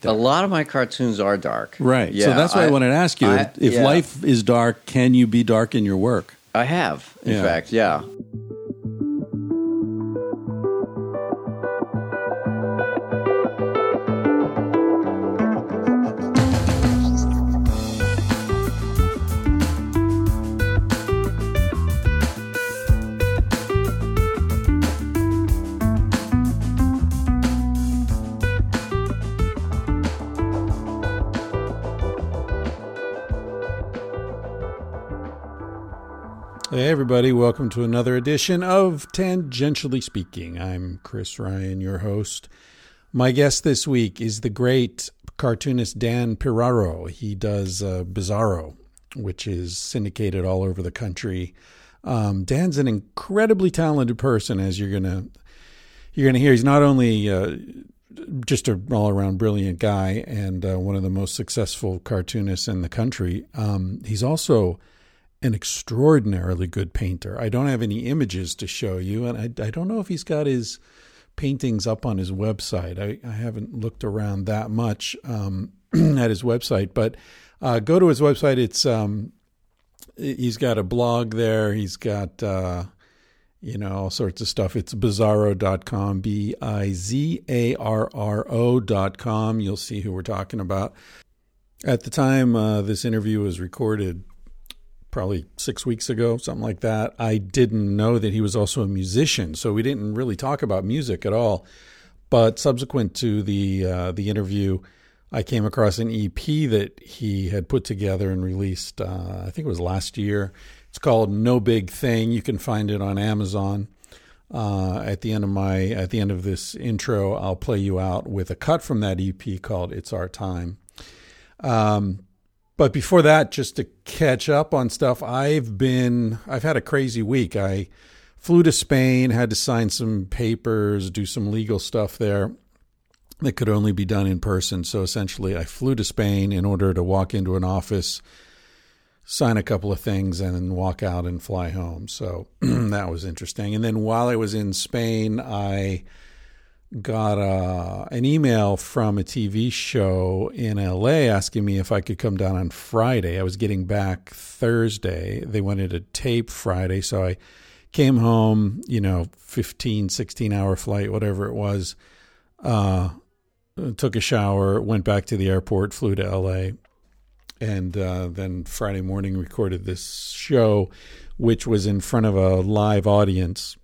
Dark. A lot of my cartoons are dark. Right. Yeah, so that's why I wanted to ask you. If life is dark, can you be dark in your work? I have, in fact. Yeah. Hey everybody, welcome to another edition of Tangentially Speaking. I'm Chris Ryan, your host. My guest this week is the great cartoonist Dan Piraro. He does Bizarro, which is syndicated all over the country. Dan's an incredibly talented person, as you're gonna hear. He's not only just an all-around brilliant guy and one of the most successful cartoonists in the country. He's also an extraordinarily good painter. I don't have any images to show you, and I don't know if he's got his paintings up on his website. I haven't looked around that much at his website, but go to his website. It's he's got a blog there. He's got all sorts of stuff. It's bizarro.com, bizarro.com. You'll see who we're talking about. At the time this interview was recorded, probably 6 weeks ago, something like that, I didn't know that he was also a musician, so we didn't really talk about music at all. But subsequent to the interview, I came across an EP that he had put together and released, I think it was last year. It's called No Big Thing. You can find it on Amazon. At the end of this intro, I'll play you out with a cut from that EP called It's Our Time. But before that, just to catch up on stuff, I've had a crazy week. I flew to Spain, had to sign some papers, do some legal stuff there that could only be done in person. So essentially, I flew to Spain in order to walk into an office, sign a couple of things, and then walk out and fly home. So that was interesting. And then while I was in Spain, I got an email from a TV show in LA asking me if I could come down on Friday. I was getting back Thursday. They wanted to tape Friday. So I came home, 15, 16 hour flight, whatever it was, took a shower, went back to the airport, flew to LA, and then Friday morning recorded this show, which was in front of a live audience.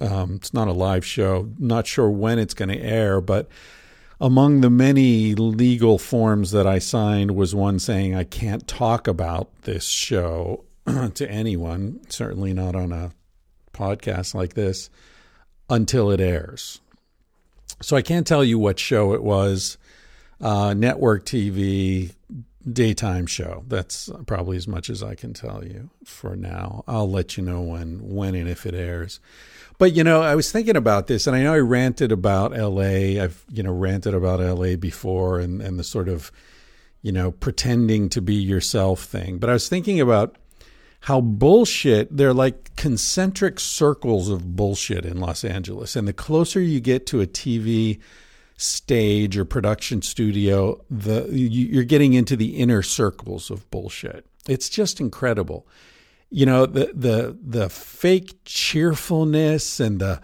It's not a live show. Not sure when it's going to air, but among the many legal forms that I signed was one saying I can't talk about this show to anyone, certainly not on a podcast like this, until it airs. So I can't tell you what show it was. Network TV, daytime show. That's probably as much as I can tell you for now. I'll let you know when and if it airs. But, I was thinking about this, and I know I ranted about L.A. I've, ranted about L.A. before and the sort of, pretending to be yourself thing. But I was thinking about how bullshit, they're like concentric circles of bullshit in Los Angeles. And the closer you get to a TV stage or production studio, you're getting into the inner circles of bullshit. It's just incredible. The fake cheerfulness and the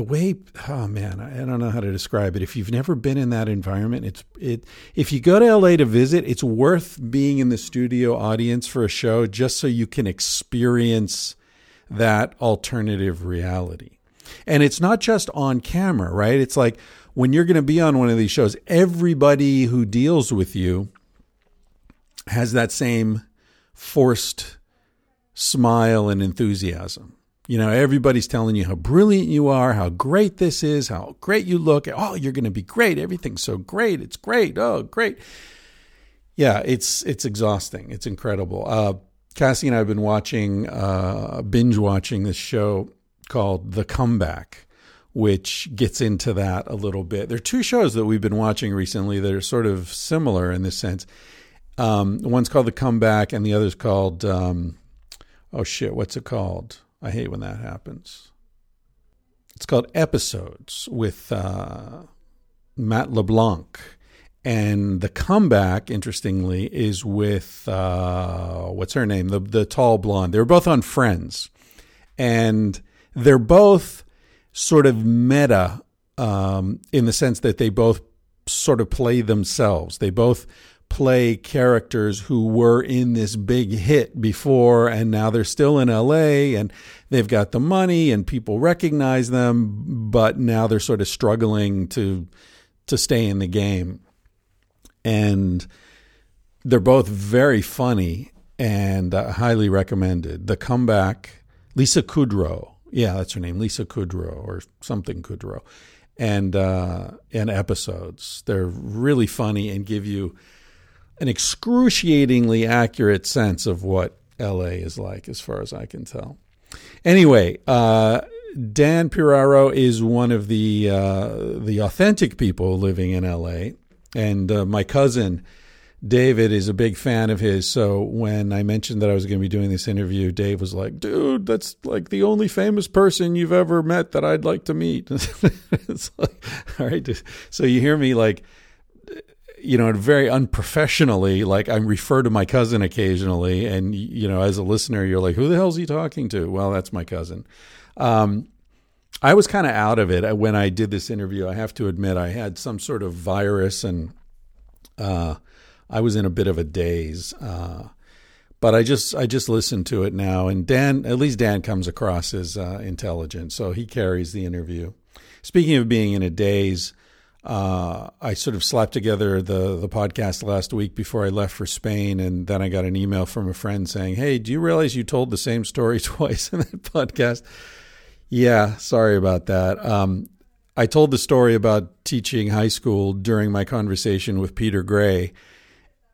way, oh man, I don't know how to describe it. If you've never been in that environment, if you go to LA to visit, it's worth being in the studio audience for a show just so you can experience that alternative reality. And it's not just on camera, right? It's like when you're going to be on one of these shows, everybody who deals with you has that same forced smile and enthusiasm. Everybody's telling you how brilliant you are, how great this is, how great you look. Oh, you're going to be great. Everything's so great. It's great. Oh, great. Yeah, it's exhausting. It's incredible. Cassie and I have been binge watching this show called The Comeback, which gets into that a little bit. There are two shows that we've been watching recently that are sort of similar in this sense. One's called The Comeback, and the other's called, what's it called? I hate when that happens. It's called Episodes with Matt LeBlanc. And the comeback, interestingly, is with, what's her name? The tall blonde. They were both on Friends. And they're both sort of meta in the sense that they both sort of play themselves. They both play characters who were in this big hit before, and now they're still in LA and they've got the money and people recognize them, but now they're sort of struggling to stay in the game. And they're both very funny and highly recommended. The comeback, Lisa Kudrow. Yeah, that's her name, Lisa Kudrow or something Kudrow. And episodes. They're really funny and give you an excruciatingly accurate sense of what LA is like, as far as I can tell. Anyway, Dan Piraro is one of the authentic people living in LA. And my cousin, David, is a big fan of his. So when I mentioned that I was going to be doing this interview, Dave was like, dude, that's like the only famous person you've ever met that I'd like to meet. It's like, all right. So you hear me like, you know, very unprofessionally, like I refer to my cousin occasionally. And, you know, as a listener, you're like, who the hell is he talking to? Well, that's my cousin. I was kind of out of it when I did this interview. I have to admit, I had some sort of virus and I was in a bit of a daze. But I just listened to it now. And Dan, at least Dan comes across as intelligent. So he carries the interview. Speaking of being in a daze, I sort of slapped together the podcast last week before I left for Spain. And then I got an email from a friend saying, hey, do you realize you told the same story twice in that podcast? Yeah, sorry about that. I told the story about teaching high school during my conversation with Peter Gray,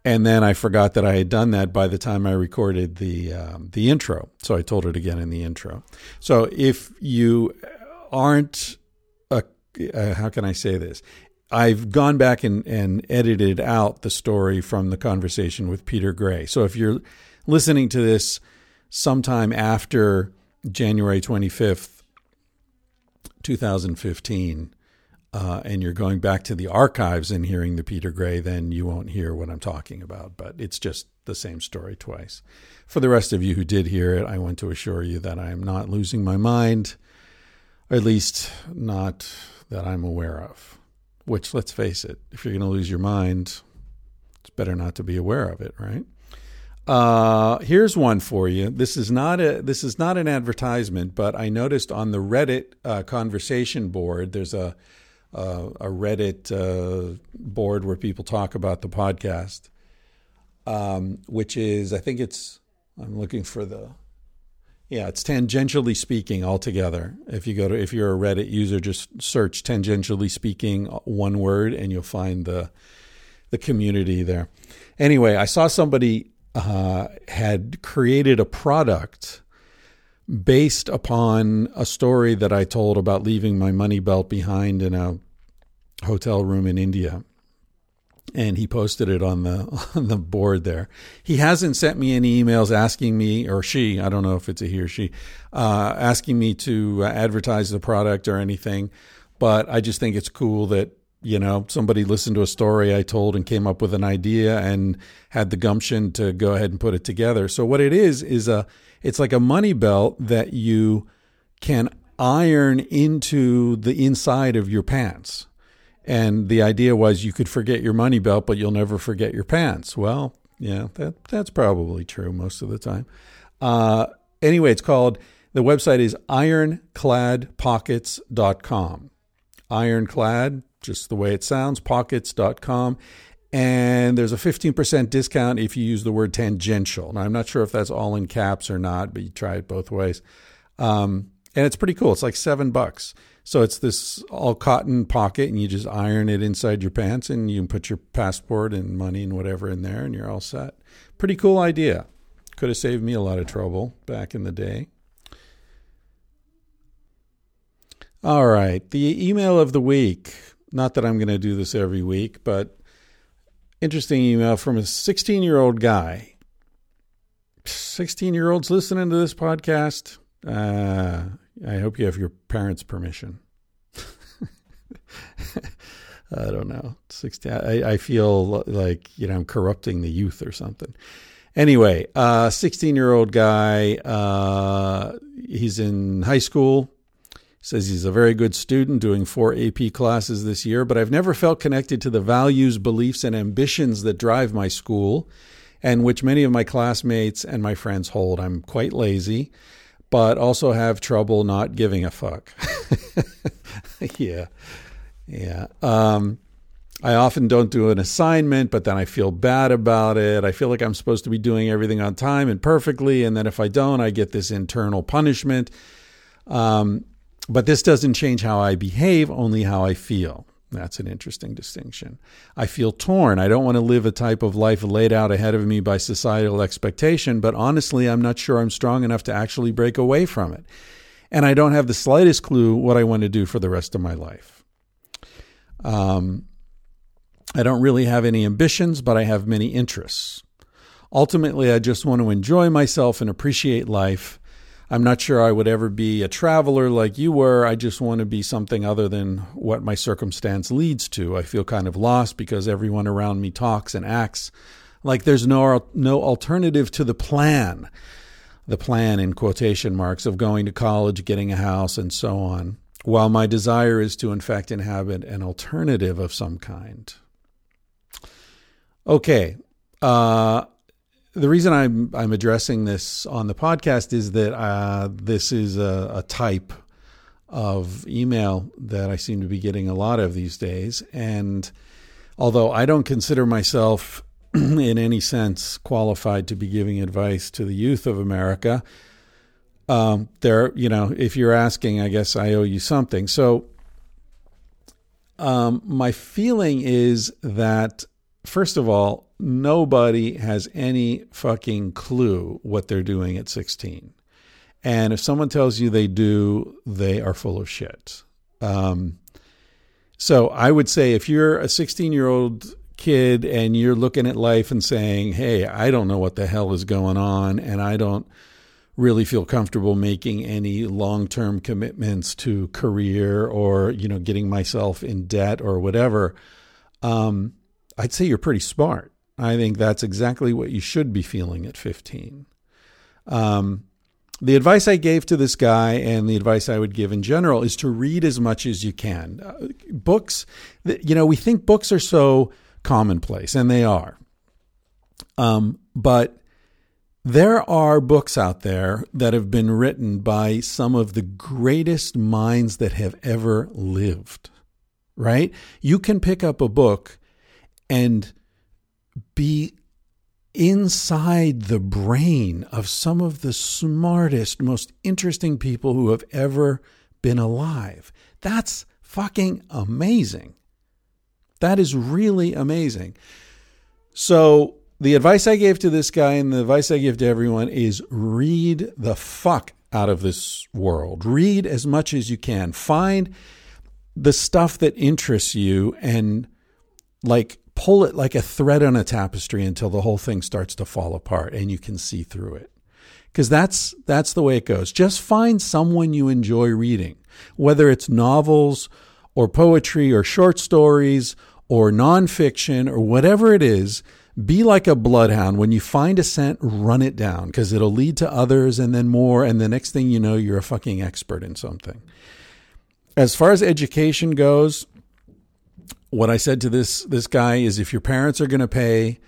and then I forgot that I had done that by the time I recorded the intro. So I told it again in the intro. So if you aren't, how can I say this? I've gone back and edited out the story from the conversation with Peter Gray. So if you're listening to this sometime after January 25th, 2015, and you're going back to the archives and hearing the Peter Gray, then you won't hear what I'm talking about, but it's just the same story twice. For the rest of you who did hear it, I want to assure you that I am not losing my mind, or at least not that I'm aware of, which, let's face it, if you're going to lose your mind, it's better not to be aware of it, right? Here's one for you. This is not an advertisement, but I noticed on the Reddit conversation board, there's a Reddit board where people talk about the podcast, which is, I think it's, I'm looking for the, yeah, it's Tangentially Speaking altogether. If you're a Reddit user, just search Tangentially Speaking, one word, and you'll find the community there. Anyway, I saw somebody had created a product based upon a story that I told about leaving my money belt behind in a hotel room in India. And he posted it on the board there. He hasn't sent me any emails asking me, or she, I don't know if it's a he or she, asking me to advertise the product or anything. But I just think it's cool that, you know, somebody listened to a story I told and came up with an idea and had the gumption to go ahead and put it together. So what it is it's like a money belt that you can iron into the inside of your pants. And the idea was you could forget your money belt, but you'll never forget your pants. Well, yeah, that's probably true most of the time. Anyway, it's called, the website is ironcladpockets.com. Ironclad, just the way it sounds, pockets.com. And there's a 15% discount if you use the word tangential. Now, I'm not sure if that's all in caps or not, but you try it both ways. And it's pretty cool. It's like $7. So it's this all cotton pocket, and you just iron it inside your pants, and you can put your passport and money and whatever in there, and you're all set. Pretty cool idea. Could have saved me a lot of trouble back in the day. All right. The email of the week. Not that I'm going to do this every week, but interesting email from a 16-year-old guy. 16-year-olds listening to this podcast, I hope you have your parents' permission. I don't know, 16. I feel like, you know, I'm corrupting the youth or something. Anyway, 16-year-old guy, he's in high school, says he's a very good student doing 4 AP classes this year, but I've never felt connected to the values, beliefs, and ambitions that drive my school and which many of my classmates and my friends hold. I'm quite lazy, but also have trouble not giving a fuck. Yeah. Yeah. I often don't do an assignment, but then I feel bad about it. I feel like I'm supposed to be doing everything on time and perfectly. And then if I don't, I get this internal punishment. But this doesn't change how I behave, only how I feel. That's an interesting distinction. I feel torn. I don't want to live a type of life laid out ahead of me by societal expectation, but honestly, I'm not sure I'm strong enough to actually break away from it. And I don't have the slightest clue what I want to do for the rest of my life. I don't really have any ambitions, but I have many interests. Ultimately, I just want to enjoy myself and appreciate life. I'm not sure I would ever be a traveler like you were. I just want to be something other than what my circumstance leads to. I feel kind of lost because everyone around me talks and acts like there's no alternative to the plan. The plan in quotation marks of going to college, getting a house, and so on. While my desire is to, in fact, inhabit an alternative of some kind. Okay. The reason I'm addressing this on the podcast is that this is a type of email that I seem to be getting a lot of these days. And although I don't consider myself in any sense qualified to be giving advice to the youth of America, there, you know, if you're asking, I guess I owe you something. So my feeling is that, first of all, nobody has any fucking clue what they're doing at 16. And if someone tells you they do, they are full of shit. So I would say if you're a 16-year-old kid and you're looking at life and saying, hey, I don't know what the hell is going on, and I don't really feel comfortable making any long-term commitments to career or, you know, getting myself in debt or whatever, I'd say you're pretty smart. I think that's exactly what you should be feeling at 15. The advice I gave to this guy and the advice I would give in general is to read as much as you can. Books, you know, we think books are so commonplace, and they are. But there are books out there that have been written by some of the greatest minds that have ever lived, right? You can pick up a book and be inside the brain of some of the smartest, most interesting people who have ever been alive. That's fucking amazing. That is really amazing. So the advice I gave to this guy and the advice I give to everyone is read the fuck out of this world. Read as much as you can. Find the stuff that interests you and like pull it like a thread on a tapestry until the whole thing starts to fall apart and you can see through it. Because that's the way it goes. Just find someone you enjoy reading, whether it's novels or poetry or short stories or nonfiction or whatever it is. Be like a bloodhound. When you find a scent, run it down because it'll lead to others and then more. And the next thing you know, you're a fucking expert in something. As far as education goes, what I said to this guy is if your parents are going to pay,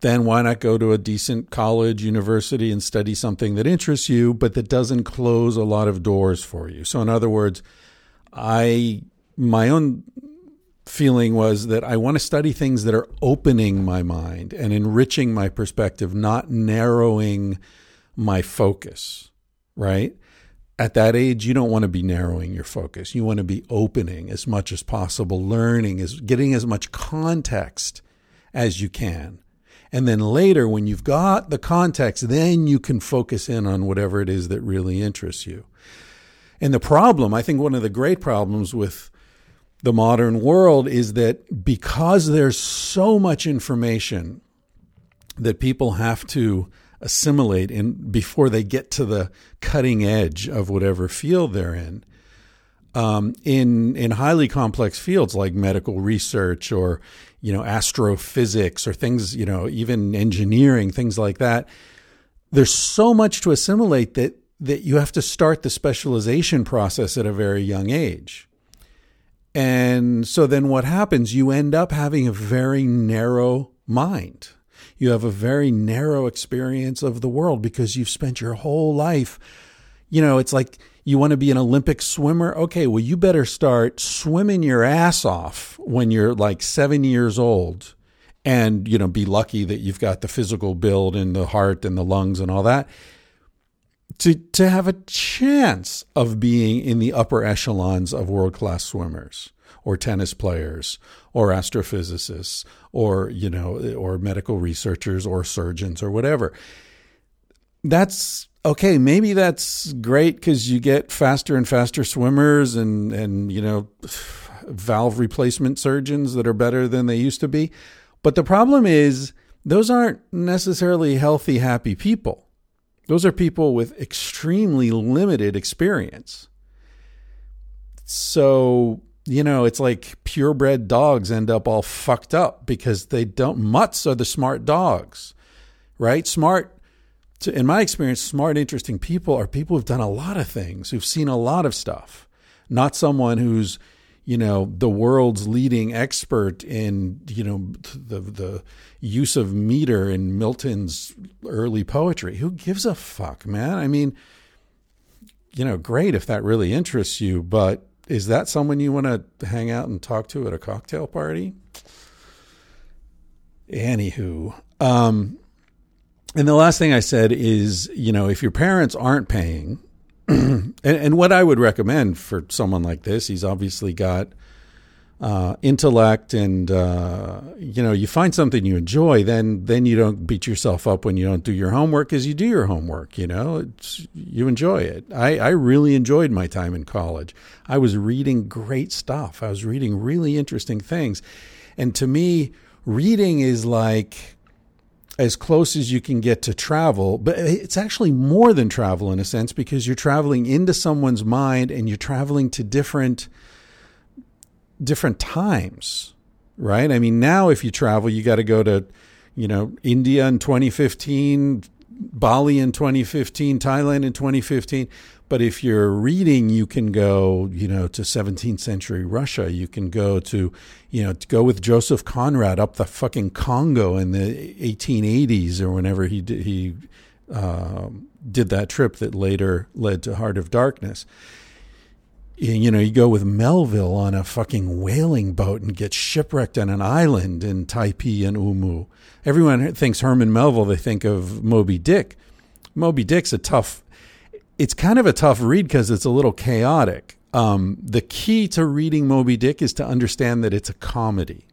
then why not go to a decent college, university, and study something that interests you, but that doesn't close a lot of doors for you. So in other words, my own feeling was that I want to study things that are opening my mind and enriching my perspective, not narrowing my focus, right? At that age, you don't want to be narrowing your focus. You want to be opening as much as possible, learning, is getting as much context as you can. And then later, when you've got the context, then you can focus in on whatever it is that really interests you. And the problem, I think one of the great problems with the modern world is that because there's so much information that people have to assimilate in before they get to the cutting edge of whatever field they're in, in highly complex fields like medical research or, you know, astrophysics or things, you know, even engineering, things like that. There's so much to assimilate that you have to start the specialization process at a very young age. And so then what happens? You end up having a very narrow mind. You have a very narrow experience of the world because you've spent your whole life, you know, it's like you want to be an Olympic swimmer. Okay, well, you better start swimming your ass off when you're like 7 years old and, you know, be lucky that you've got the physical build and the heart and the lungs and all that to have a chance of being in the upper echelons of world-class swimmers or tennis players or astrophysicists or, you know, or medical researchers or surgeons or whatever. That's okay. Maybe that's great because you get faster and faster swimmers and, you know, valve replacement surgeons that are better than they used to be. But the problem is those aren't necessarily healthy, happy people. Those are people with extremely limited experience. So, you know, it's like purebred dogs end up all fucked up because they don't. Mutts are the smart dogs, right? In my experience, smart, interesting people are people who've done a lot of things, who've seen a lot of stuff, not someone who's, you know, the world's leading expert in, you know, the use of meter in Milton's early poetry. Who gives a fuck, man? I mean, you know, great if that really interests you, but is that someone you want to hang out and talk to at a cocktail party? Anywho, and the last thing I said is, you know, if your parents aren't paying, and what I would recommend for someone like this, he's obviously got intellect and, you know, you find something you enjoy, then you don't beat yourself up when you don't do your homework because you do your homework, you know, you enjoy it. I really enjoyed my time in college. I was reading great stuff. I was reading really interesting things. And to me, reading is like as close as you can get to travel, but it's actually more than travel in a sense, because you're traveling into someone's mind and you're traveling to different times, right? I mean, now if you travel, you got to go to, you know, India in 2015, Bali in 2015, Thailand in 2015. But if you're reading, you can go, you know, to 17th century Russia. You can go to, you know, to go with Joseph Conrad up the fucking Congo in the 1880s or whenever he did that trip that later led to Heart of Darkness. You know, you go with Melville on a fucking whaling boat and get shipwrecked on an island in Taipei and Umu. Everyone thinks Herman Melville, they think of Moby Dick. Moby Dick's it's kind of a tough read because it's a little chaotic. The key to reading Moby Dick is to understand that it's a comedy,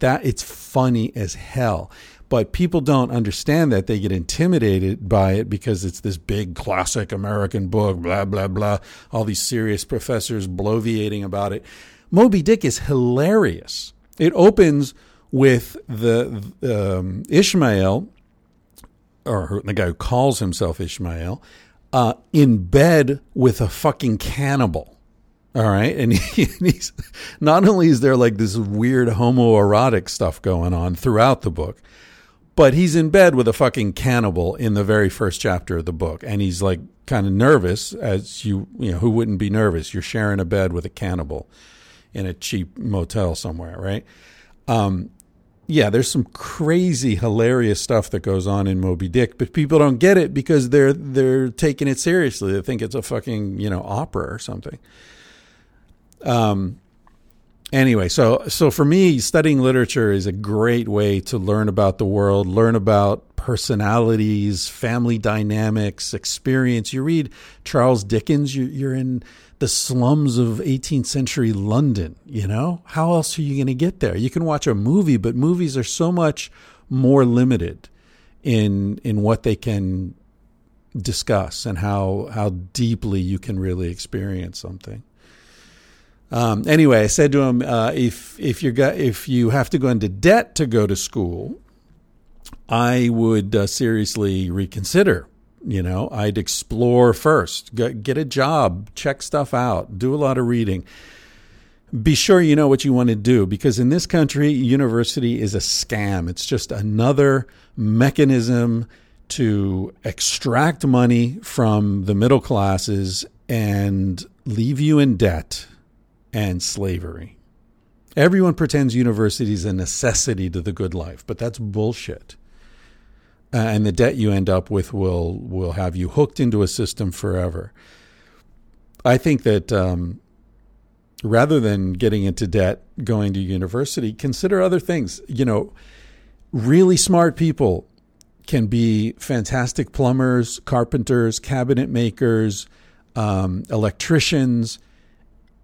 that it's funny as hell. But people don't understand that. They get intimidated by it because it's this big classic American book, blah, blah, blah. All these serious professors bloviating about it. Moby Dick is hilarious. It opens with the Ishmael, or the guy who calls himself Ishmael, in bed with a fucking cannibal. All right. And he's not only is there like this weird homoerotic stuff going on throughout the book, but he's in bed with a fucking cannibal in the very first chapter of the book. And he's like kind of nervous, as you know, who wouldn't be nervous? You're sharing a bed with a cannibal in a cheap motel somewhere, right? Yeah, there's some crazy, hilarious stuff that goes on in Moby Dick, but people don't get it because they're taking it seriously. They think it's a fucking, you know, opera or something. Anyway, so for me, studying literature is a great way to learn about the world, learn about personalities, family dynamics, experience. You read Charles Dickens, you're in the slums of 18th century London, you know? How else are you going to get there? You can watch a movie, but movies are so much more limited in what they can discuss and how deeply you can really experience something. Anyway, I said to him, if you have to go into debt to go to school, I would seriously reconsider You know, I'd explore first, get a job, check stuff out, do a lot of reading. Be sure you know what you want to do, because in this country, university is a scam. It's just another mechanism to extract money from the middle classes and leave you in debt and slavery. Everyone pretends university is a necessity to the good life, but that's bullshit. And the debt you end up with will have you hooked into a system forever. I think that rather than getting into debt, going to university, consider other things. You know, really smart people can be fantastic plumbers, carpenters, cabinet makers, electricians.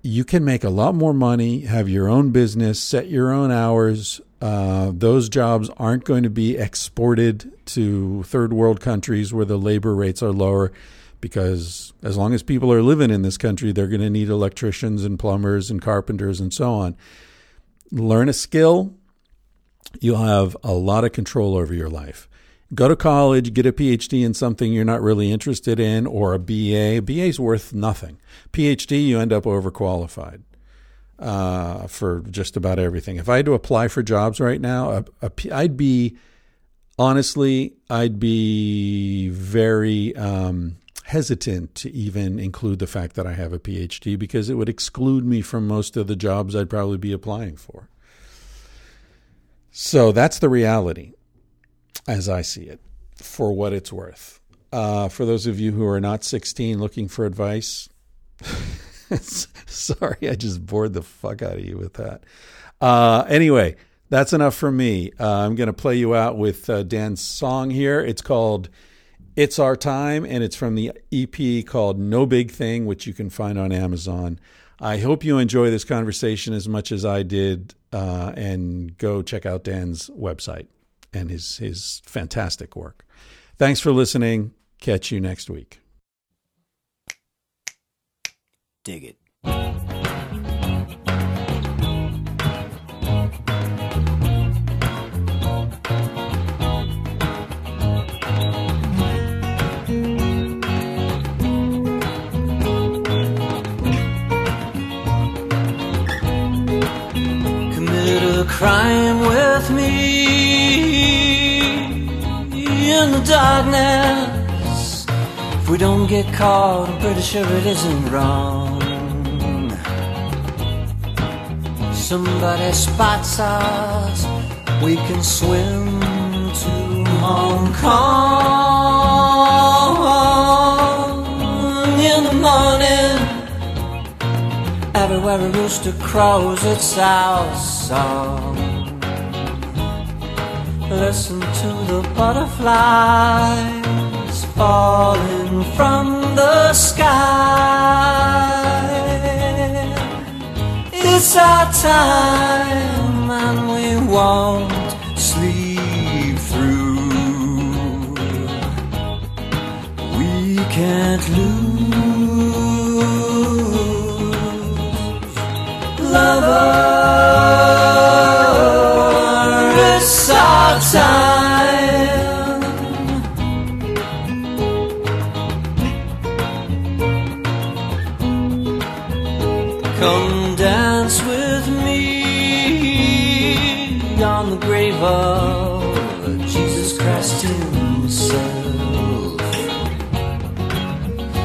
You can make a lot more money, have your own business, set your own hours. Those jobs aren't going to be exported to third world countries where the labor rates are lower, because as long as people are living in this country, they're going to need electricians and plumbers and carpenters and so on. Learn a skill. You'll have a lot of control over your life. Go to college, get a PhD in something you're not really interested in, or a BA. A BA's worth nothing. PhD, you end up overqualified for just about everything. If I had to apply for jobs right now, I'd be very hesitant to even include the fact that I have a PhD, because it would exclude me from most of the jobs I'd probably be applying for. So that's the reality, as I see it, for what it's worth. For those of you who are not 16 looking for advice, sorry, I just bored the fuck out of you with that. Anyway, that's enough for me. I'm going to play you out with Dan's song here. It's called It's Our Time, and it's from the EP called No Big Thing, which you can find on Amazon. I hope you enjoy this conversation as much as I did, and go check out Dan's website and his fantastic work. Thanks for listening. Catch you next week. Dig it. Commit a crime with me in the darkness. If we don't get caught, I'm pretty sure it isn't wrong. Somebody spots us, we can swim to Hong Kong in the morning. Everywhere a rooster crows, it's our song. Listen to the butterflies falling from the sky. It's our time and we won't sleep through. We can't lose. Lover, it's our time. Come dance with me on the grave of Jesus Christ himself.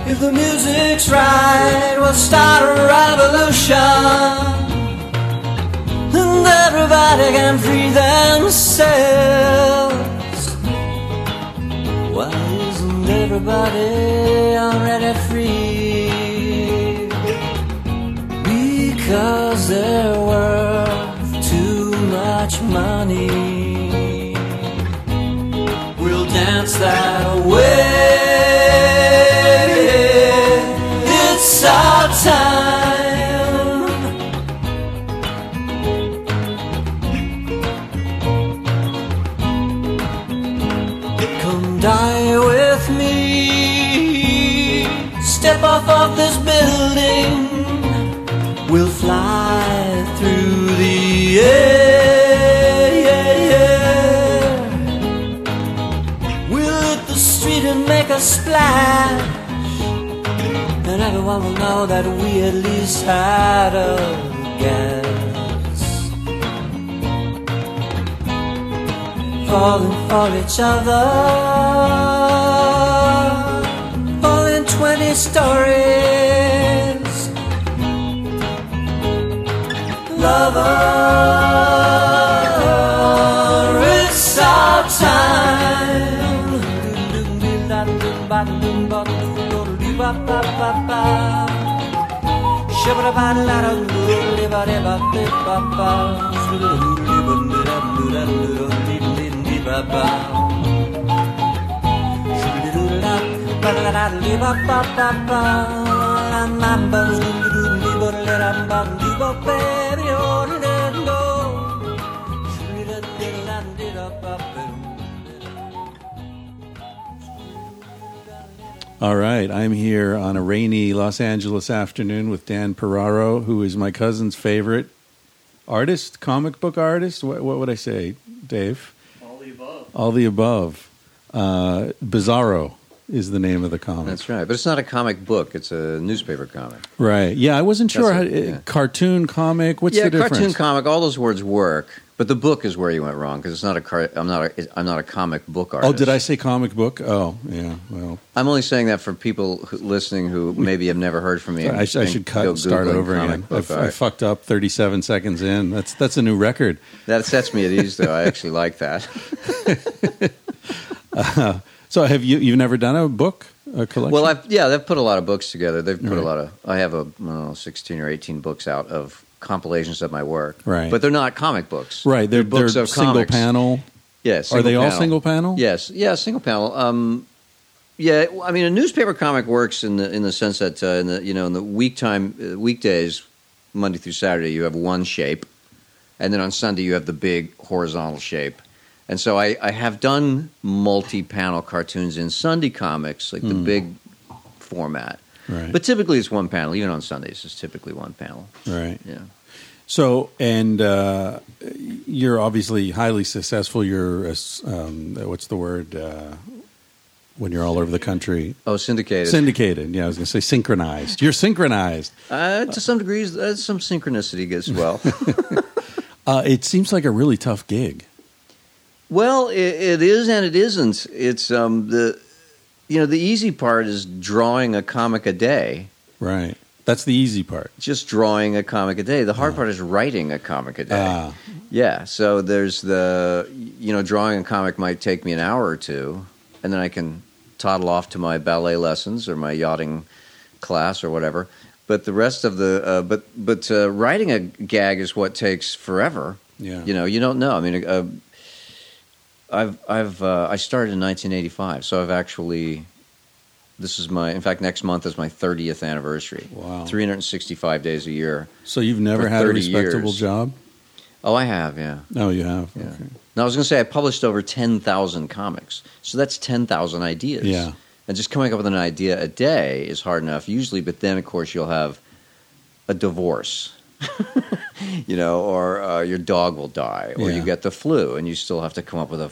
If the music's right, we'll start a revolution, and everybody can free themselves. Why isn't everybody already free? Because they're worth too much money. We'll dance that way. It's our time. Come die with me. Step off of this building. We'll fly through the air. We'll hit the street and make a a splash, and everyone will know that we at least had a guess. Falling for each other, falling 20 stories. Lover, it's our time. All right, I'm here on a rainy Los Angeles afternoon with Dan Peraro, who is my cousin's favorite artist, comic book artist. What would I say, Dave? All the above. All the above. Bizarro is the name of the comic. That's right, but it's not a comic book; it's a newspaper comic. Right? Yeah, I wasn't sure. Cartoon comic. What's the difference? Yeah, cartoon comic. All those words work, but the book is where you went wrong because it's not a I'm not a comic book artist. Oh, did I say comic book? Oh, yeah. Well, I'm only saying that for people listening who maybe have never heard from me. I should cut and start over again. I fucked up 37 seconds in. That's a new record. That sets me at ease, though. I actually like that. So have you've never done a book, a collection? Well, they've put a lot of books together. They've put a lot of, I have 16 or 18 books out of compilations of my work. Right. But they're not comic books. Right. They're books of comics. Single panel? Yes. Yeah, are they panel. All single panel? Yes. Yeah, single panel. Yeah, I mean, a newspaper comic works in the sense that in the weekdays, Monday through Saturday, you have one shape, and then on Sunday you have the big horizontal shape. And so I have done multi-panel cartoons in Sunday comics, like the big format. Right. But typically it's one panel. Even on Sundays, it's typically one panel. Right. Yeah. So, and you're obviously highly successful. You're, what's the word, when you're all over the country? Oh, syndicated. Syndicated. Yeah, I was going to say synchronized. You're synchronized. To some degrees, some synchronicity as well. It seems like a really tough gig. Well, it is and it isn't. It's the easy part is drawing a comic a day. Right. That's the easy part. Just drawing a comic a day. The hard part is writing a comic a day. Yeah. So there's drawing a comic might take me an hour or two, and then I can toddle off to my ballet lessons or my yachting class or whatever. But the rest of the writing a gag is what takes forever. Yeah. You don't know. I mean. I started in 1985, so I've actually, next month is my 30th anniversary. Wow. 365 days a year. So you've never had a respectable job? Oh, I have, yeah. Oh, you have? Yeah. Okay. Now, I was going to say I published over 10,000 comics, so that's 10,000 ideas. Yeah. And just coming up with an idea a day is hard enough usually, but then, of course, you'll have a divorce. Or your dog will die, or you get the flu, and you still have to come up with a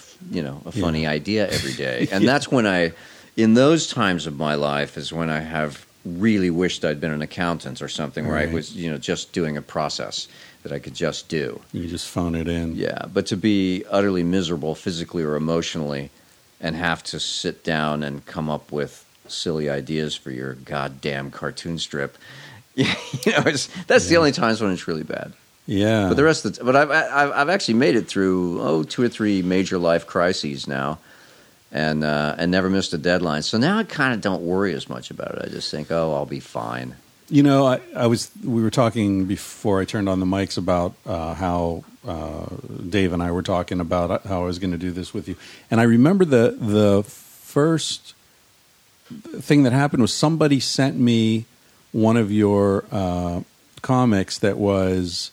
funny idea every day. And that's when in those times of my life, is when I have really wished I'd been an accountant or something, where I was, just doing a process that I could just do. You just phone it in. Yeah, but to be utterly miserable physically or emotionally, and have to sit down and come up with silly ideas for your goddamn cartoon strip. That's the only times when it's really bad. Yeah, but the rest of the I've actually made it through 2 or 3 major life crises now, and never missed a deadline. So now I kind of don't worry as much about it. I just think, I'll be fine. We were talking before I turned on the mics about how Dave and I were talking about how I was going to do this with you, and I remember the first thing that happened was somebody sent me one of your comics that was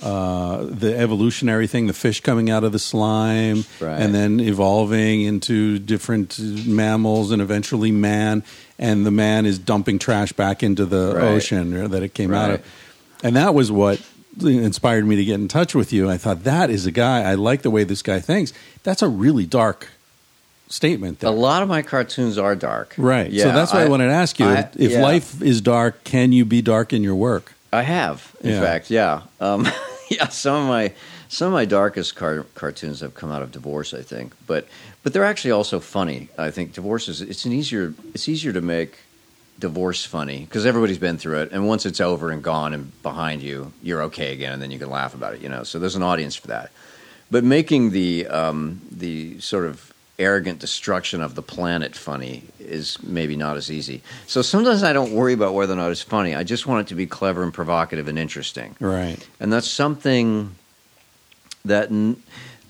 the evolutionary thing, the fish coming out of the slime, and then evolving into different mammals and eventually man, and the man is dumping trash back into the ocean that it came out of. And that was what inspired me to get in touch with you. I thought, that is a guy. I like the way this guy thinks. That's a really dark statement there. A lot of my cartoons are dark. Right. Yeah, so that's why I wanted to ask you, if life is dark, can you be dark in your work? I have, in fact. Yeah. Some of my darkest cartoons have come out of divorce, I think, but they're actually also funny. I think it's easier to make divorce funny because everybody's been through it, and once it's over and gone and behind you, you're okay again, and then you can laugh about it, you know. So there's an audience for that. But making the sort of arrogant destruction of the planet funny is maybe not as easy. So sometimes I don't worry about whether or not it's funny. I just want it to be clever and provocative and interesting. Right. And that's something that,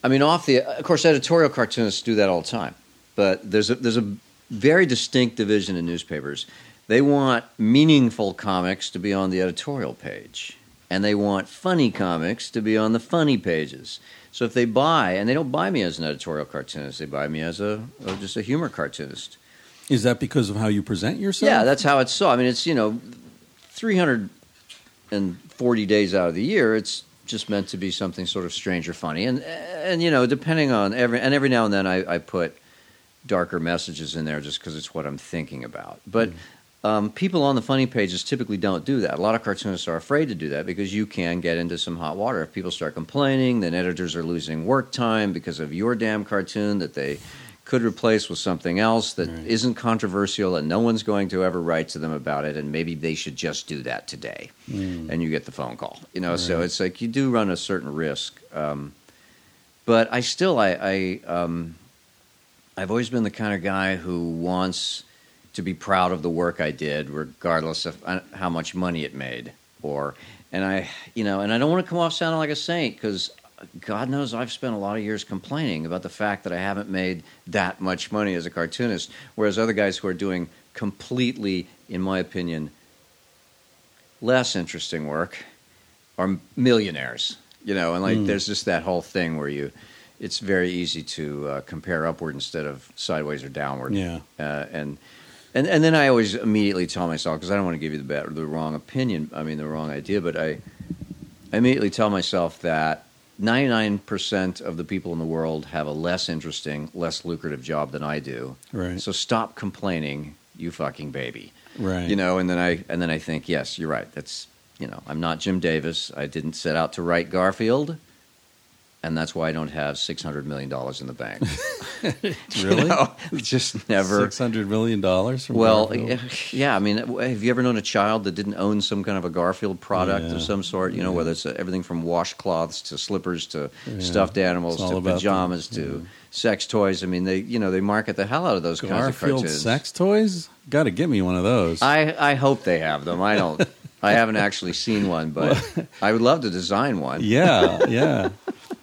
I mean, of course, editorial cartoonists do that all the time. But there's a very distinct division in newspapers. They want meaningful comics to be on the editorial page, and they want funny comics to be on the funny pages. So if they buy, and they don't buy me as an editorial cartoonist, they buy me as just a humor cartoonist. Is that because of how you present yourself? Yeah, that's how it's saw. I mean, it's, 340 days out of the year, it's just meant to be something sort of strange or funny. And depending on every now and then I put darker messages in there just because it's what I'm thinking about. But people on the funny pages typically don't do that. A lot of cartoonists are afraid to do that because you can get into some hot water. If people start complaining, then editors are losing work time because of your damn cartoon that they could replace with something else that isn't controversial and no one's going to ever write to them about it, and maybe they should just do that today. And you get the phone call. So it's like you do run a certain risk. But I still, I've always been the kind of guy who wants to be proud of the work I did, regardless of how much money it made. And I don't want to come off sounding like a saint, because God knows I've spent a lot of years complaining about the fact that I haven't made that much money as a cartoonist, whereas other guys who are doing completely, in my opinion, less interesting work are millionaires. There's just that whole thing where it's very easy to compare upward instead of sideways or downward. Yeah. And then I always immediately tell myself, because I don't want to give you the wrong idea, but I immediately tell myself that 99% of the people in the world have a less interesting, less lucrative job than I do. Right. So stop complaining, you fucking baby. Right. And then I think, yes, you're right. That's, I'm not Jim Davis. I didn't set out to write Garfield. And that's why I don't have $600 million in the bank. Really? Just never. $600 million from Garfield? Yeah. I mean, have you ever known a child that didn't own some kind of a Garfield product of some sort? Whether it's everything from washcloths to slippers to stuffed animals to pajamas to sex toys. I mean, they market the hell out of those kinds of cartoons. Garfield sex toys? Got to get me one of those. I hope they have them. I don't. I haven't actually seen one, but I would love to design one. Yeah, yeah.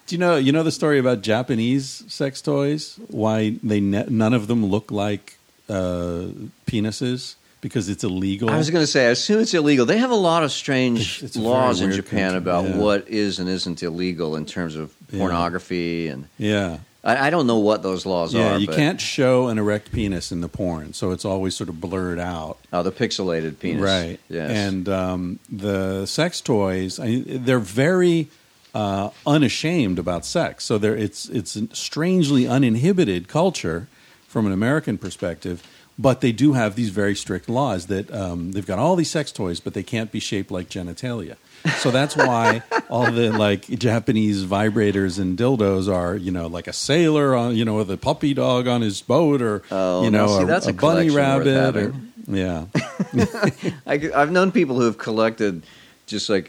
Do you know the story about Japanese sex toys? Why they none of them look like penises? Because it's illegal. I was going to say, I assume it's illegal. They have a lot of strange laws in Japan about what is and isn't illegal in terms of pornography. And I don't know what those laws are. Yeah, you can't show an erect penis in the porn, so it's always sort of blurred out. Oh, the pixelated penis. Right. Yes. And the sex toys, they're very... unashamed about sex, so it's a strangely uninhibited culture from an American perspective. But they do have these very strict laws that they've got all these sex toys, but they can't be shaped like genitalia. So that's why all the Japanese vibrators and dildos are like a sailor on with a puppy dog on his boat, or a bunny rabbit, or I've known people who have collected. Just like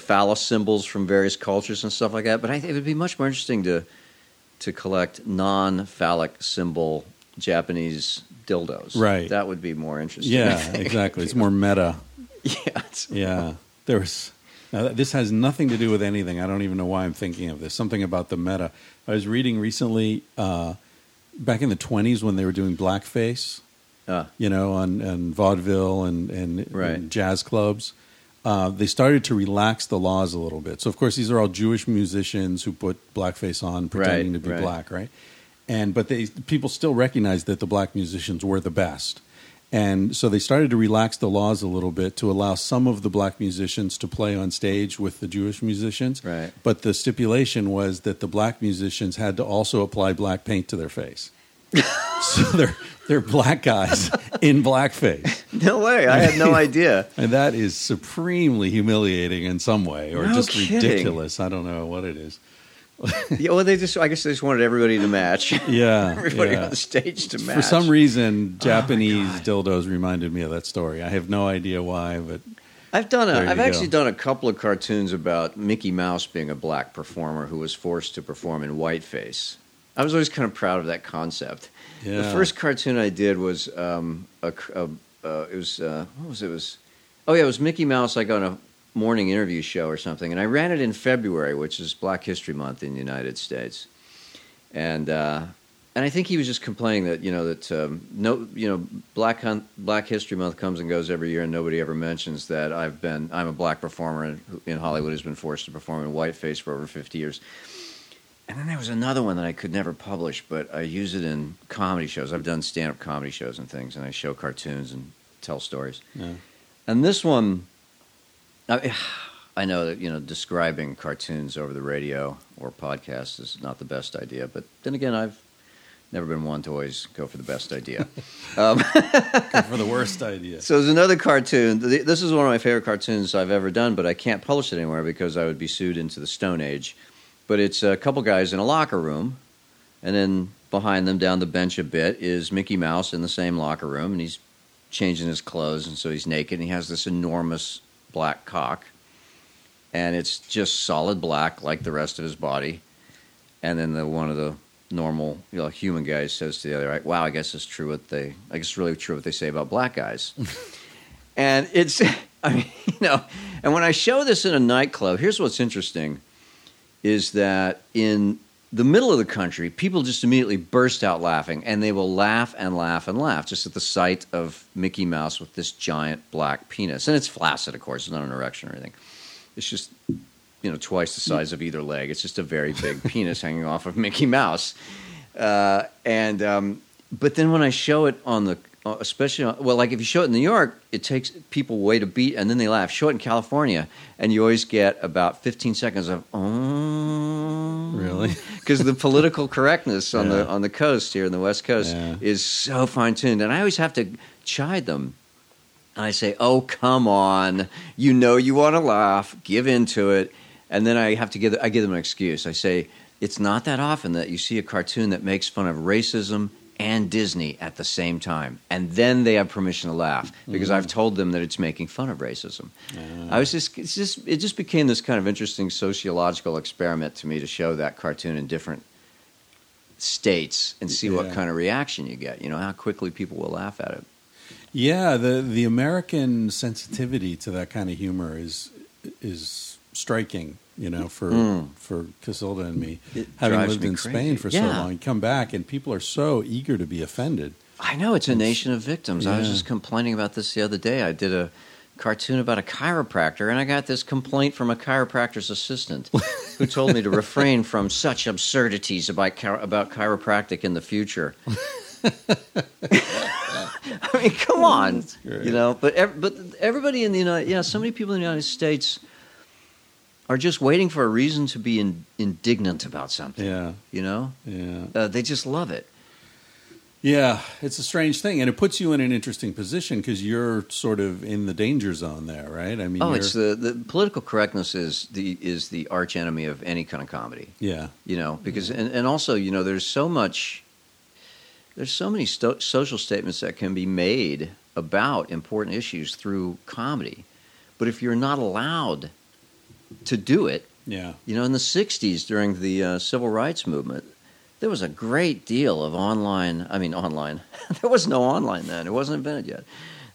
phallus symbols from various cultures and stuff like that. But I think it would be much more interesting to collect non-phallic symbol Japanese dildos. Right. That would be more interesting. Yeah, exactly. It's more meta. Yeah. This has nothing to do with anything. I don't even know why I'm thinking of this. Something about the meta. I was reading recently, back in the 1920s when they were doing blackface, on vaudeville and jazz clubs. They started to relax the laws a little bit. So, of course, these are all Jewish musicians who put blackface on, pretending to be black, right? But people still recognized that the black musicians were the best. And so they started to relax the laws a little bit to allow some of the black musicians to play on stage with the Jewish musicians. Right. But the stipulation was that the black musicians had to also apply black paint to their face. So they're black guys in blackface. No way. I had no idea. And that is supremely humiliating in some way, or no just kidding. Ridiculous. I don't know what it is. Yeah, well, I guess they just wanted everybody to match. Yeah. Everybody on the stage to match. For some reason, Japanese dildos reminded me of that story. I have no idea why, but I've actually done a couple of cartoons about Mickey Mouse being a black performer who was forced to perform in whiteface. I was always kind of proud of that concept. Yeah. The first cartoon I did was it was Mickey Mouse like on a morning interview show or something, and I ran it in February, which is Black History Month in the United States, and I think he was just complaining that Black History Month comes and goes every year, and nobody ever mentions that I'm a black performer in Hollywood who's been forced to perform in whiteface for over 50 years. And then there was another one that I could never publish, but I use it in comedy shows. I've done stand-up comedy shows and things, and I show cartoons and tell stories. Yeah. And this one, I know that describing cartoons over the radio or podcasts is not the best idea, but then again, I've never been one to always go for the best idea. Go for the worst idea. So there's another cartoon. This is one of my favorite cartoons I've ever done, but I can't publish it anywhere because I would be sued into the Stone Age. But it's a couple guys in a locker room, and then behind them down the bench a bit is Mickey Mouse in the same locker room, and he's changing his clothes, and so he's naked, and he has this enormous black cock, and it's just solid black like the rest of his body. And then one of the normal human guys says to the other, "Wow, I guess it's true what they say about black guys." And it's, and when I show this in a nightclub, here's what's interesting. Is that in the middle of the country, people just immediately burst out laughing, and they will laugh and laugh and laugh just at the sight of Mickey Mouse with this giant black penis. And it's flaccid, of course. It's not an erection or anything. It's just, twice the size of either leg. It's just a very big penis hanging off of Mickey Mouse. But then when I show it on the, especially, if you show it in New York, it takes people way to beat, and then they laugh. Show it in California, and you always get about 15 seconds of, oh. Really? Because the political correctness on the coast here, in the West Coast, is so fine-tuned. And I always have to chide them. And I say, oh, come on. You know you want to laugh. Give into it. And then I give them an excuse. I say, it's not that often that you see a cartoon that makes fun of racism and Disney at the same time. And then they have permission to laugh because I've told them that it's making fun of racism. It just became this kind of interesting sociological experiment to me to show that cartoon in different states and see what kind of reaction you get, how quickly people will laugh at it. Yeah, the American sensitivity to that kind of humor is striking, for Casilda and me, having lived in Spain for so long, you come back and people are so eager to be offended. I know, it's a nation of victims. Yeah. I was just complaining about this the other day. I did a cartoon about a chiropractor, and I got this complaint from a chiropractor's assistant who told me to refrain from such absurdities about chiropractic in the future. I mean, come on, but everybody in the United, so many people in the United States are just waiting for a reason to be indignant about something. Yeah, they just love it. Yeah, it's a strange thing, and it puts you in an interesting position because you're sort of in the danger zone there, right? I mean, it's the political correctness is the arch enemy of any kind of comedy. Yeah, because and also there's so much. There's so many social statements that can be made about important issues through comedy, but if you're not allowed to do it, in the '60s during the Civil Rights Movement, there was a great deal of online. There was no online then; it wasn't invented yet.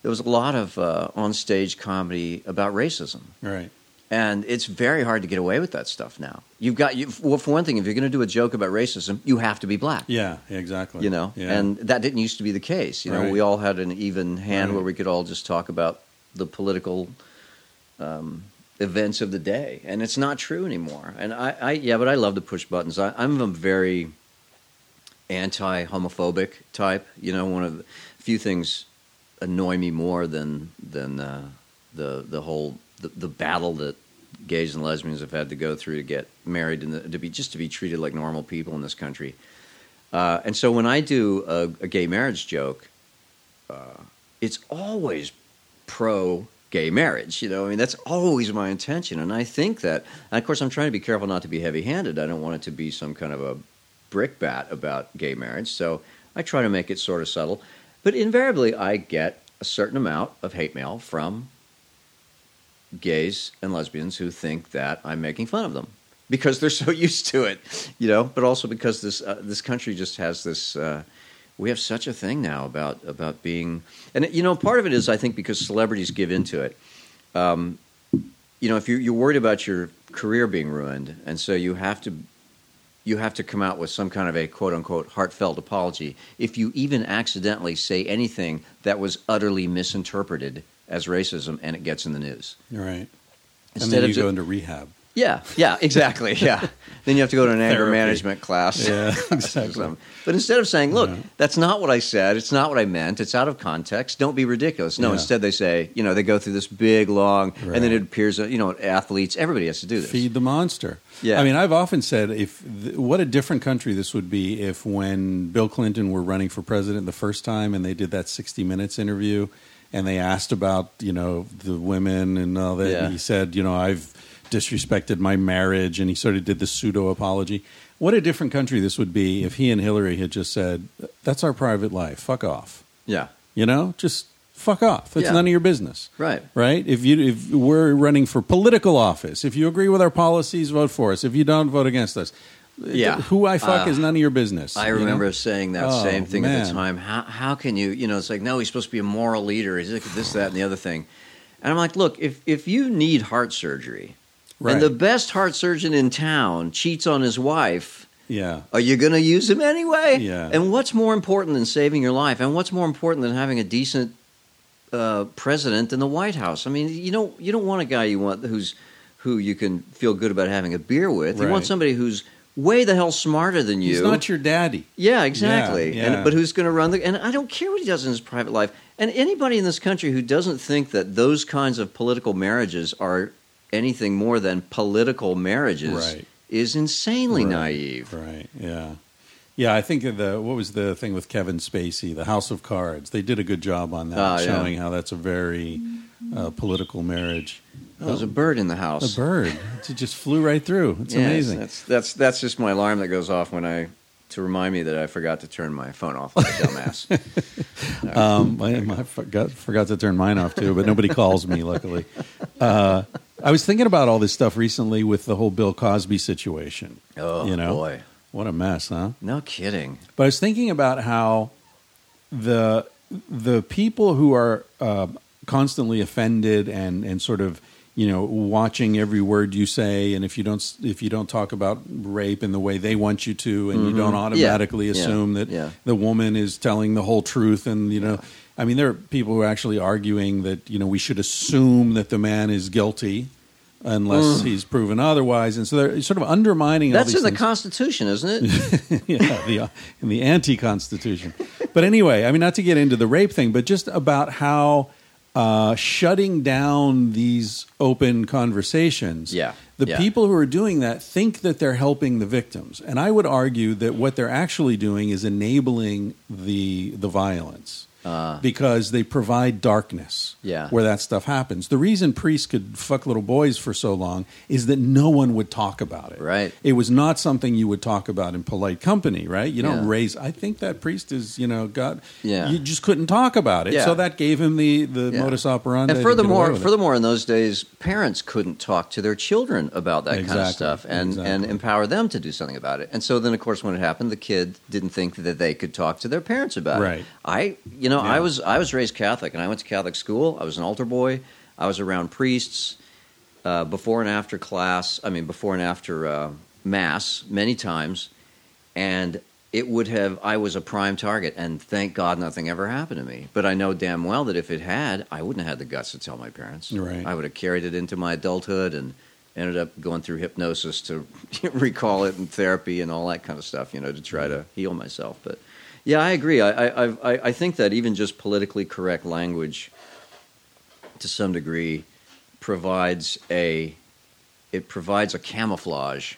There was a lot of on-stage comedy about racism, right? And it's very hard to get away with that stuff now. For one thing, if you're going to do a joke about racism, you have to be black. Yeah, exactly. And that didn't used to be the case. We all had an even hand where we could all just talk about the political events of the day, and it's not true anymore. And but I love to push buttons. I'm a very anti-homophobic type. One of the few things annoy me more than the whole. The battle that gays and lesbians have had to go through to get married and to be treated like normal people in this country. And so when I do a gay marriage joke, it's always pro-gay marriage. You know, I mean, that's always my intention. And I think that, and of course, I'm trying to be careful not to be heavy-handed. I don't want it to be some kind of a brickbat about gay marriage. So I try to make it sort of subtle. But invariably, I get a certain amount of hate mail from gays and lesbians who think that I'm making fun of them because they're so used to it, you know, but also because this country just has this we have such a thing now about being, and you know, part of it is I think because celebrities give into it. You know, if you're worried about your career being ruined, and so you have to come out with some kind of a quote-unquote heartfelt apology if you even accidentally say anything that was utterly misinterpreted as racism, and it gets in the news. Right. Instead and then you go into rehab. Yeah, exactly, yeah. Then you have to go to an anger management class. Yeah, exactly. But instead of saying, look, that's not what I said, it's not what I meant, it's out of context, don't be ridiculous. No, instead they say, you know, they go through this big, long, and then it appears, you know, athletes, everybody has to do this. Feed the monster. Yeah. I mean, I've often said, what a different country this would be if when Bill Clinton were running for president the first time and they did that 60 Minutes interview, and they asked about, you know, the women and all that. Yeah. And he said, you know, I've disrespected my marriage. And he sort of did the pseudo apology. What a different country this would be if he and Hillary had just said, that's our private life. Fuck off. Yeah. You know, just fuck off. It's none of your business. Right. Right. If we're running for political office, if you agree with our policies, vote for us. If you don't, vote against us. Yeah. Who I fuck is none of your business. I remember saying that same thing at the time. How can you, you know, it's like, no, he's supposed to be a moral leader. He's like this, that, and the other thing. And I'm like, look, if you need heart surgery, and the best heart surgeon in town cheats on his wife, are you going to use him anyway? Yeah. And what's more important than saving your life? And what's more important than having a decent president in the White House? I mean, you don't want a guy who you can feel good about having a beer with. You want somebody who's way the hell smarter than you. He's not your daddy. Yeah, exactly. Yeah, yeah. But who's going to run the... And I don't care what he does in his private life. And anybody in this country who doesn't think that those kinds of political marriages are anything more than political marriages is insanely naive. Right, yeah. Yeah, I think what was the thing with Kevin Spacey, The House of Cards? They did a good job on that, showing how that's a very political marriage. Oh, there's a bird in the house. A bird. It just flew right through. It's amazing. That's just my alarm that goes off to remind me that I forgot to turn my phone off like a dumbass. I forgot to turn mine off too, but nobody calls me, luckily. I was thinking about all this stuff recently with the whole Bill Cosby situation. Oh, you know? Boy. What a mess, huh? No kidding. But I was thinking about how the people who are constantly offended and sort of, you know, watching every word you say, and if you don't talk about rape in the way they want you to, and you don't automatically assume that the woman is telling the whole truth, and you know, I mean, there are people who are actually arguing that, you know, we should assume that the man is guilty unless he's proven otherwise, and so they're sort of undermining. That's all these in things. The Constitution, isn't it? In the anti-Constitution. But anyway, I mean, not to get into the rape thing, but just about how. Shutting down these open conversations, the people who are doing that think that they're helping the victims. And I would argue that what they're actually doing is enabling the violence because they provide darkness where that stuff happens. The reason priests could fuck little boys for so long is that no one would talk about it. Right. It was not something you would talk about in polite company, right? You don't raise, I think that priest is, you know, God. Yeah. You just couldn't talk about it. Yeah. So that gave him the modus operandi. And furthermore, in those days, parents couldn't talk to their children about that kind of stuff and empower them to do something about it. And so then, of course, when it happened, the kid didn't think that they could talk to their parents about it. I was raised Catholic, and I went to Catholic school. I was an altar boy. I was around priests before and after class. I mean, before and after mass many times, and I was a prime target. And thank God, nothing ever happened to me. But I know damn well that if it had, I wouldn't have had the guts to tell my parents. Right. I would have carried it into my adulthood and ended up going through hypnosis to recall it, and therapy and all that kind of stuff. You know, to try to heal myself, but. Yeah, I agree. I think that even just politically correct language, to some degree, provides a camouflage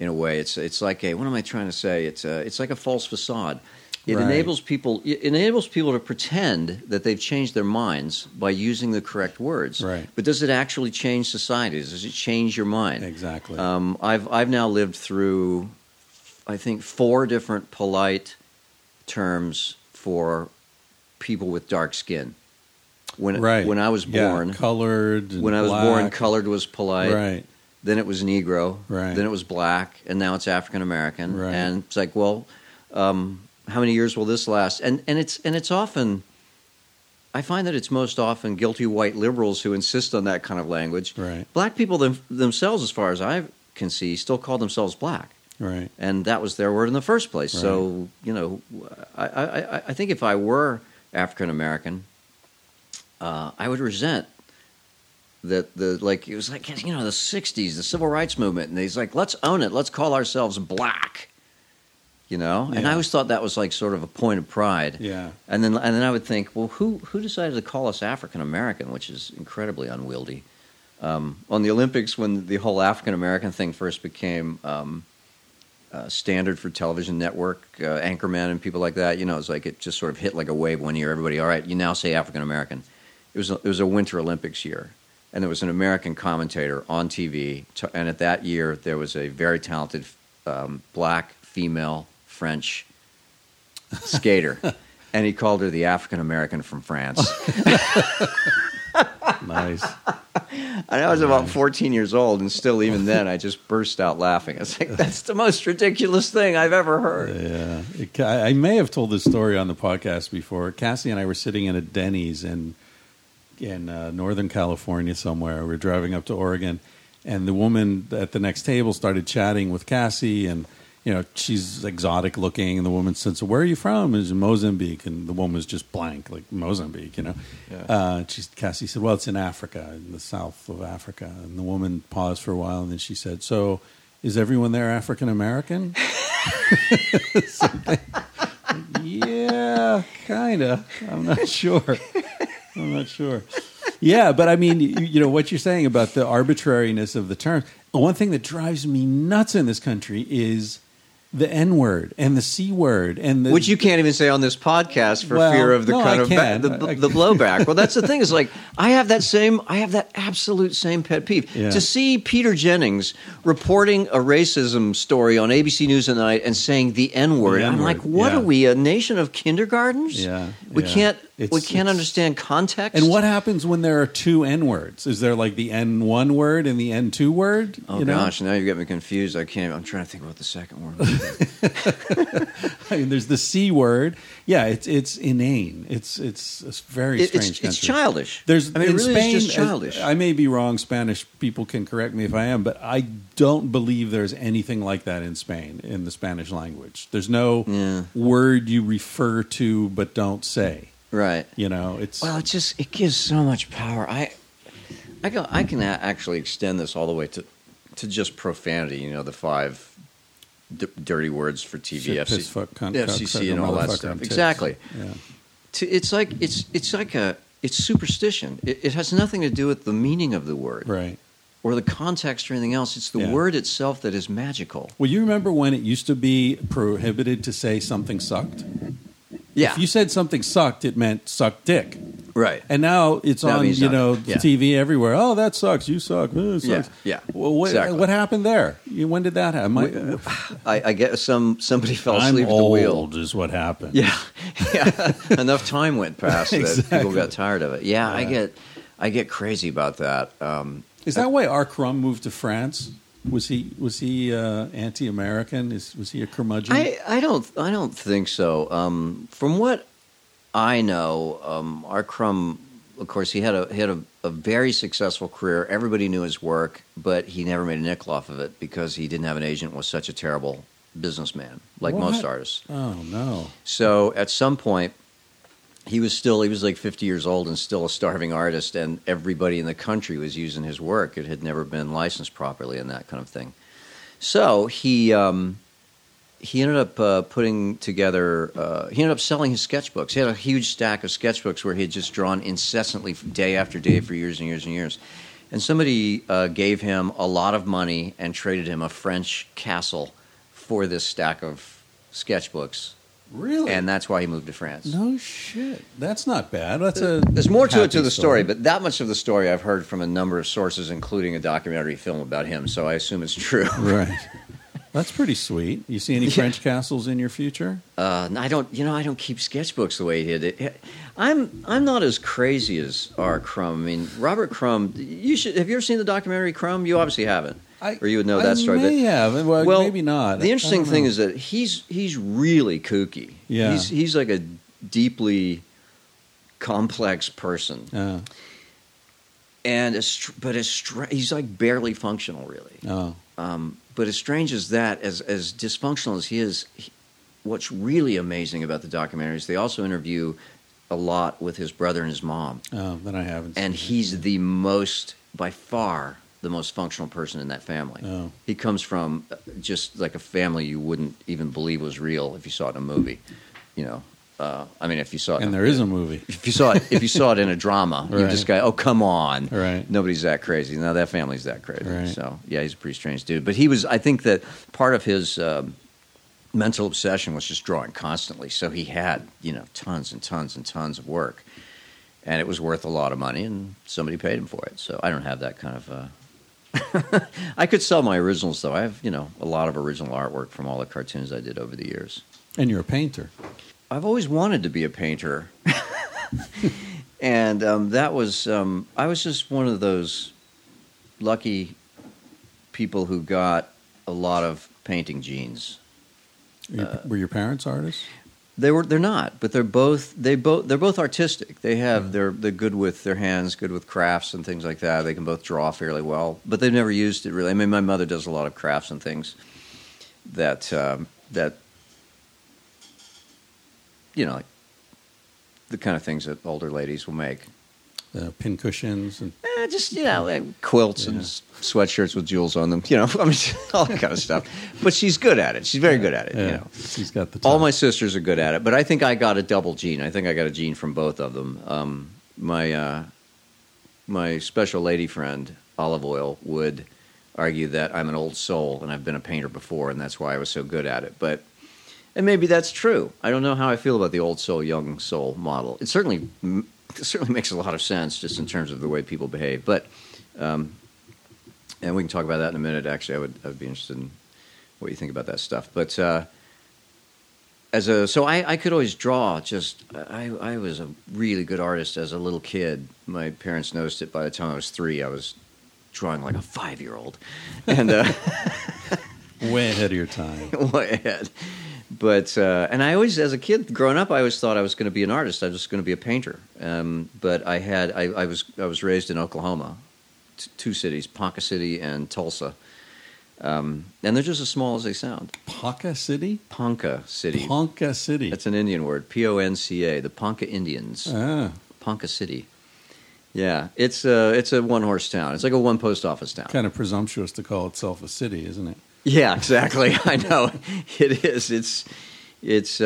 in a way. It's like a, what am I trying to say? It's like a false facade. It enables people to pretend that they've changed their minds by using the correct words. Right. But does it actually change societies? Does it change your mind? Exactly. I've now lived through, I think, 4 different polite terms for people with dark skin. When I was born, colored. And when I was born, colored was polite. Right. Then it was Negro. Right. Then it was black, and now it's African American. Right. And it's like, well, how many years will this last? And it's often, I find that it's most often guilty white liberals who insist on that kind of language. Right. Black people themselves, as far as I can see, still call themselves black. Right. And that was their word in the first place. Right. So, you know, I think if I were African American, I would resent that it was like, you know, the 60s, the civil rights movement, and he's like, let's own it, let's call ourselves black, you know? Yeah. And I always thought that was like sort of a point of pride. Yeah. And then I would think, well, who decided to call us African American, which is incredibly unwieldy. On the Olympics, when the whole African American thing first became standard for television network, anchorman and people like that, you know, it's like it just sort of hit like a wave one year. Everybody, all right, you now say African American. It was a Winter Olympics year, and there was an American commentator on TV. And at that year, there was a very talented black female French skater, and he called her the African American from France. Nice. And I was about 14 years old, and still, even then, I just burst out laughing. I was like, that's the most ridiculous thing I've ever heard. Yeah. I may have told this story on the podcast before. Cassie and I were sitting in a Denny's in Northern California somewhere. We were driving up to Oregon, and the woman at the next table started chatting with Cassie, and, you know, she's exotic looking, and the woman said, so where are you from? And she's Mozambique, and the woman was just blank, like Mozambique, you know. Yeah. Cassie said, well, it's in Africa, in the south of Africa. And the woman paused for a while, and then she said, so is everyone there African-American? Yeah, kind of. I'm not sure. Yeah, but I mean, you know, what you're saying about the arbitrariness of the terms. One thing that drives me nuts in this country is the N-word and the C-word. Which you can't even say on this podcast for fear of the blowback. Well, that's the thing. Is like, I have that absolute same pet peeve. Yeah. To see Peter Jennings reporting a racism story on ABC News at night and saying the N-word, I'm like, what are we, a nation of kindergartners? Yeah. We can't understand context. And what happens when there are 2 N-words? Is there like the N1 word and the N2 word? Oh, gosh, now you get me confused. I'm trying to think about the second word. I mean, there's the C word. Yeah, it's inane. It's very strange. It's childish. It's just childish. I may be wrong. Spanish people can correct me if I am, but I don't believe there's anything like that in Spain, in the Spanish language. There's no word you refer to but don't say. Right. You know, it gives so much power. I can actually extend this all the way to just profanity, you know, the 5 dirty words for TV, shit, piss, fuck, cunt, FCC, and all that stuff. Exactly. Yeah. It's superstition. It has nothing to do with the meaning of the word. Right. Or the context or anything else. It's the word itself that is magical. Well, you remember when it used to be prohibited to say something sucked? Yeah. If you said something sucked, it meant suck dick. Right. And now it's on, you know, TV everywhere. Oh, that sucks. You suck. It sucks. Yeah. Yeah. Well, what happened there? When did that happen? I guess somebody fell asleep at the wheel. I'm old is what happened. Yeah. Yeah. Enough time went past that people got tired of it. Yeah, yeah. I get crazy about that. Is that why Arkrum moved to France? Was he anti-American? Was he a curmudgeon? I don't think so. From what I know, Arkrum, of course, he had a very successful career. Everybody knew his work, but he never made a nickel off of it because he didn't have an agent. Was such a terrible businessman, like most artists. Oh no! So at some point, he was like 50 years old and still a starving artist, and everybody in the country was using his work. It had never been licensed properly and that kind of thing. So he ended up putting together. He ended up selling his sketchbooks. He had a huge stack of sketchbooks where he had just drawn incessantly, day after day, for years and years and years. And somebody gave him a lot of money and traded him a French castle for this stack of sketchbooks. Really? And that's why he moved to France. No shit. That's not bad. There's more to it to the story, but that much of the story I've heard from a number of sources, including a documentary film about him, so I assume it's true. Right. That's pretty sweet. You see any French castles in your future? I don't. You know, I don't keep sketchbooks the way he did. I'm not as crazy as R. Crumb. I mean, Robert Crumb. You should. Have you ever seen the documentary Crumb? You obviously haven't, or you would know that story. I may have. Well, maybe not. The interesting thing is that he's really kooky. Yeah. He's like a deeply complex person. Yeah. He's like barely functional, really. Oh. But as strange as that, as dysfunctional as he is, what's really amazing about the documentary is they also interview a lot with his brother and his mom. Oh, then I haven't. And he's by far the most functional person in that family. Oh. He comes from just like a family you wouldn't even believe was real if you saw it in a movie. You know, I mean, if you saw it, and there is a movie. If you saw it in a drama, right. You just go, "Oh, come on!" Right? Nobody's that crazy. No, that family's that crazy. Right. So, yeah, he's a pretty strange dude. But he was. I think that part of his mental obsession was just drawing constantly. So he had, tons and tons and tons of work, and it was worth a lot of money, and somebody paid him for it. So I don't have that kind of. I could sell my originals, though. I have, a lot of original artwork from all the cartoons I did over the years. And you're a painter. I've always wanted to be a painter, and that was, I was just one of those lucky people who got a lot of painting genes. Were your parents artists? They're not, but they're both artistic. They have they're good with their hands, good with crafts and things like that. They can both draw fairly well, but they've never used it really. I mean, my mother does a lot of crafts and things that. Like the kind of things that older ladies will make. Pin cushions and... just, like quilts and sweatshirts with jewels on them. I mean, all that kind of stuff. But she's good at it. She's very good at it, She's got the time. All my sisters are good at it, but I think I got a double gene. I think I got a gene from both of them. My special lady friend, Olive Oil, would argue that I'm an old soul and I've been a painter before, and that's why I was so good at it, but... And maybe that's true. I don't know how I feel about the old soul, young soul model. It certainly makes a lot of sense just in terms of the way people behave. But, and we can talk about that in a minute. Actually, I would be interested in what you think about that stuff. But I could always draw. I was a really good artist as a little kid. My parents noticed it by the time I was 3. I was drawing like a 5-year-old, and way ahead of your time. Way ahead. But and I always, as a kid growing up, I always thought I was going to be an artist. I was just going to be a painter. But I was raised in Oklahoma, two cities, Ponca City and Tulsa, and they're just as small as they sound. Ponca City, Ponca City, Ponca City. That's an Indian word, P-O-N-C-A. The Ponca Indians, Ponca City. Yeah, it's a one-horse town. It's like a one-post office town. Kind of presumptuous to call itself a city, isn't it? Yeah, exactly. I know it is. It's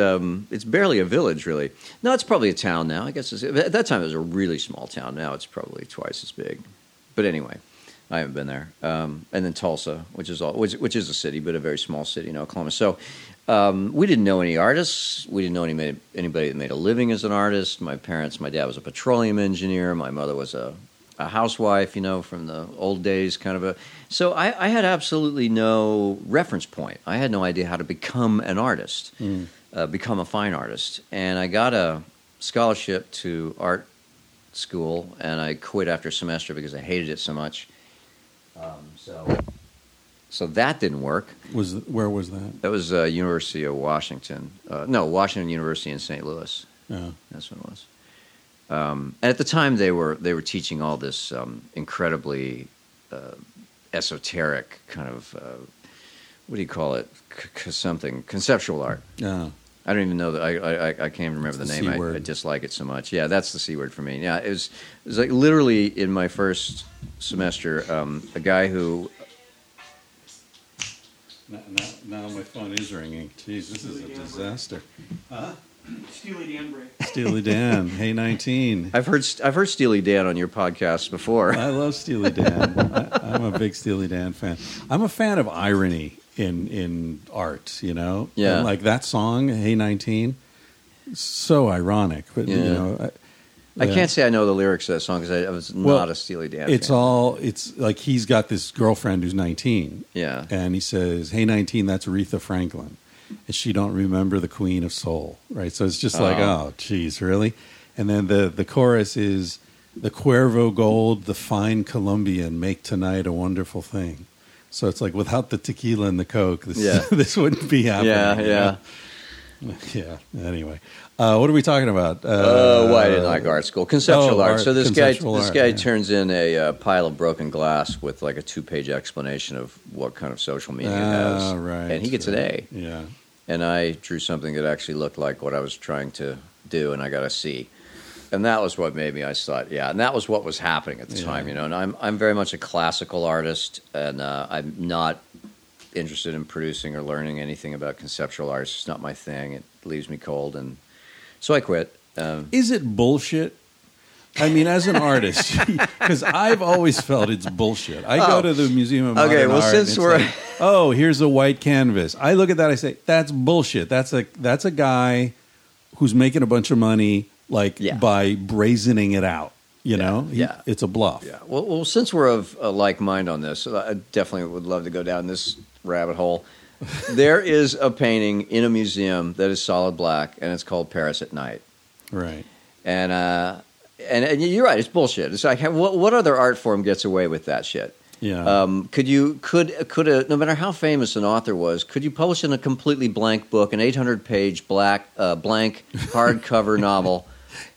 barely a village, really. No, it's probably a town now. I guess at that time it was a really small town. Now it's probably twice as big. But anyway, I haven't been there. And then Tulsa, which is a city, but a very small city in Oklahoma. So we didn't know any artists. We didn't know anybody that made a living as an artist. My dad was a petroleum engineer. My mother was a housewife, from the old days, kind of a... So I had absolutely no reference point. I had no idea how to become an artist, become a fine artist. And I got a scholarship to art school, and I quit after a semester because I hated it so much. So that didn't work. Where was that? That was University of Washington. Washington University in St. Louis. Yeah. That's what it was. And at the time, they were teaching all this incredibly esoteric kind of what do you call it? Something conceptual art. No, I don't even know that. I can't remember the name. I dislike it so much. Yeah, that's the C word for me. Yeah, it was like literally in my first semester, a guy who. Now my phone is ringing. Jeez, this is a disaster. Huh? Steely Dan break. Steely Dan, Hey 19. I've heard Steely Dan on your podcast before. I love Steely Dan. I'm a big Steely Dan fan. I'm a fan of irony in art, you know? Yeah. And like that song, Hey 19, so ironic. But, yeah. You know, I can't say I know the lyrics to that song because I was not a Steely Dan fan. It's like he's got this girlfriend who's 19. Yeah. And he says, Hey 19, that's Aretha Franklin. And she don't remember the Queen of Soul, right? So it's just like, oh, geez, really? And then the chorus is, the Cuervo Gold, the fine Colombian, make tonight a wonderful thing. So it's like, without the tequila and the Coke, this wouldn't be happening. Yeah, anyway. What are we talking about? Why didn't I go art school? Conceptual art. So this guy turns in a pile of broken glass with like a 2-page explanation of what kind of social media has. Right. And he gets an A. Yeah. And I drew something that actually looked like what I was trying to do, and I got a C. And that was what made me, I thought, and that was what was happening at the time, you know. And I'm very much a classical artist, and I'm not interested in producing or learning anything about conceptual arts. It's not my thing. It leaves me cold, and so I quit. Is it bullshit? I mean, as an artist, because I've always felt it's bullshit. I go to the Museum of Modern Art. Since we're like, here's a white canvas. I look at that. I say that's bullshit. That's a guy who's making a bunch of money, by brazening it out. You know, it's a bluff. Yeah. Well, since we're of a like mind on this, I definitely would love to go down this rabbit hole. There is a painting in a museum that is solid black, and it's called Paris at Night. Right. And you're right, it's bullshit. It's like, what other art form gets away with that shit? Yeah. Could no matter how famous an author was, could you publish in a completely blank book an 800-page blank hardcover novel?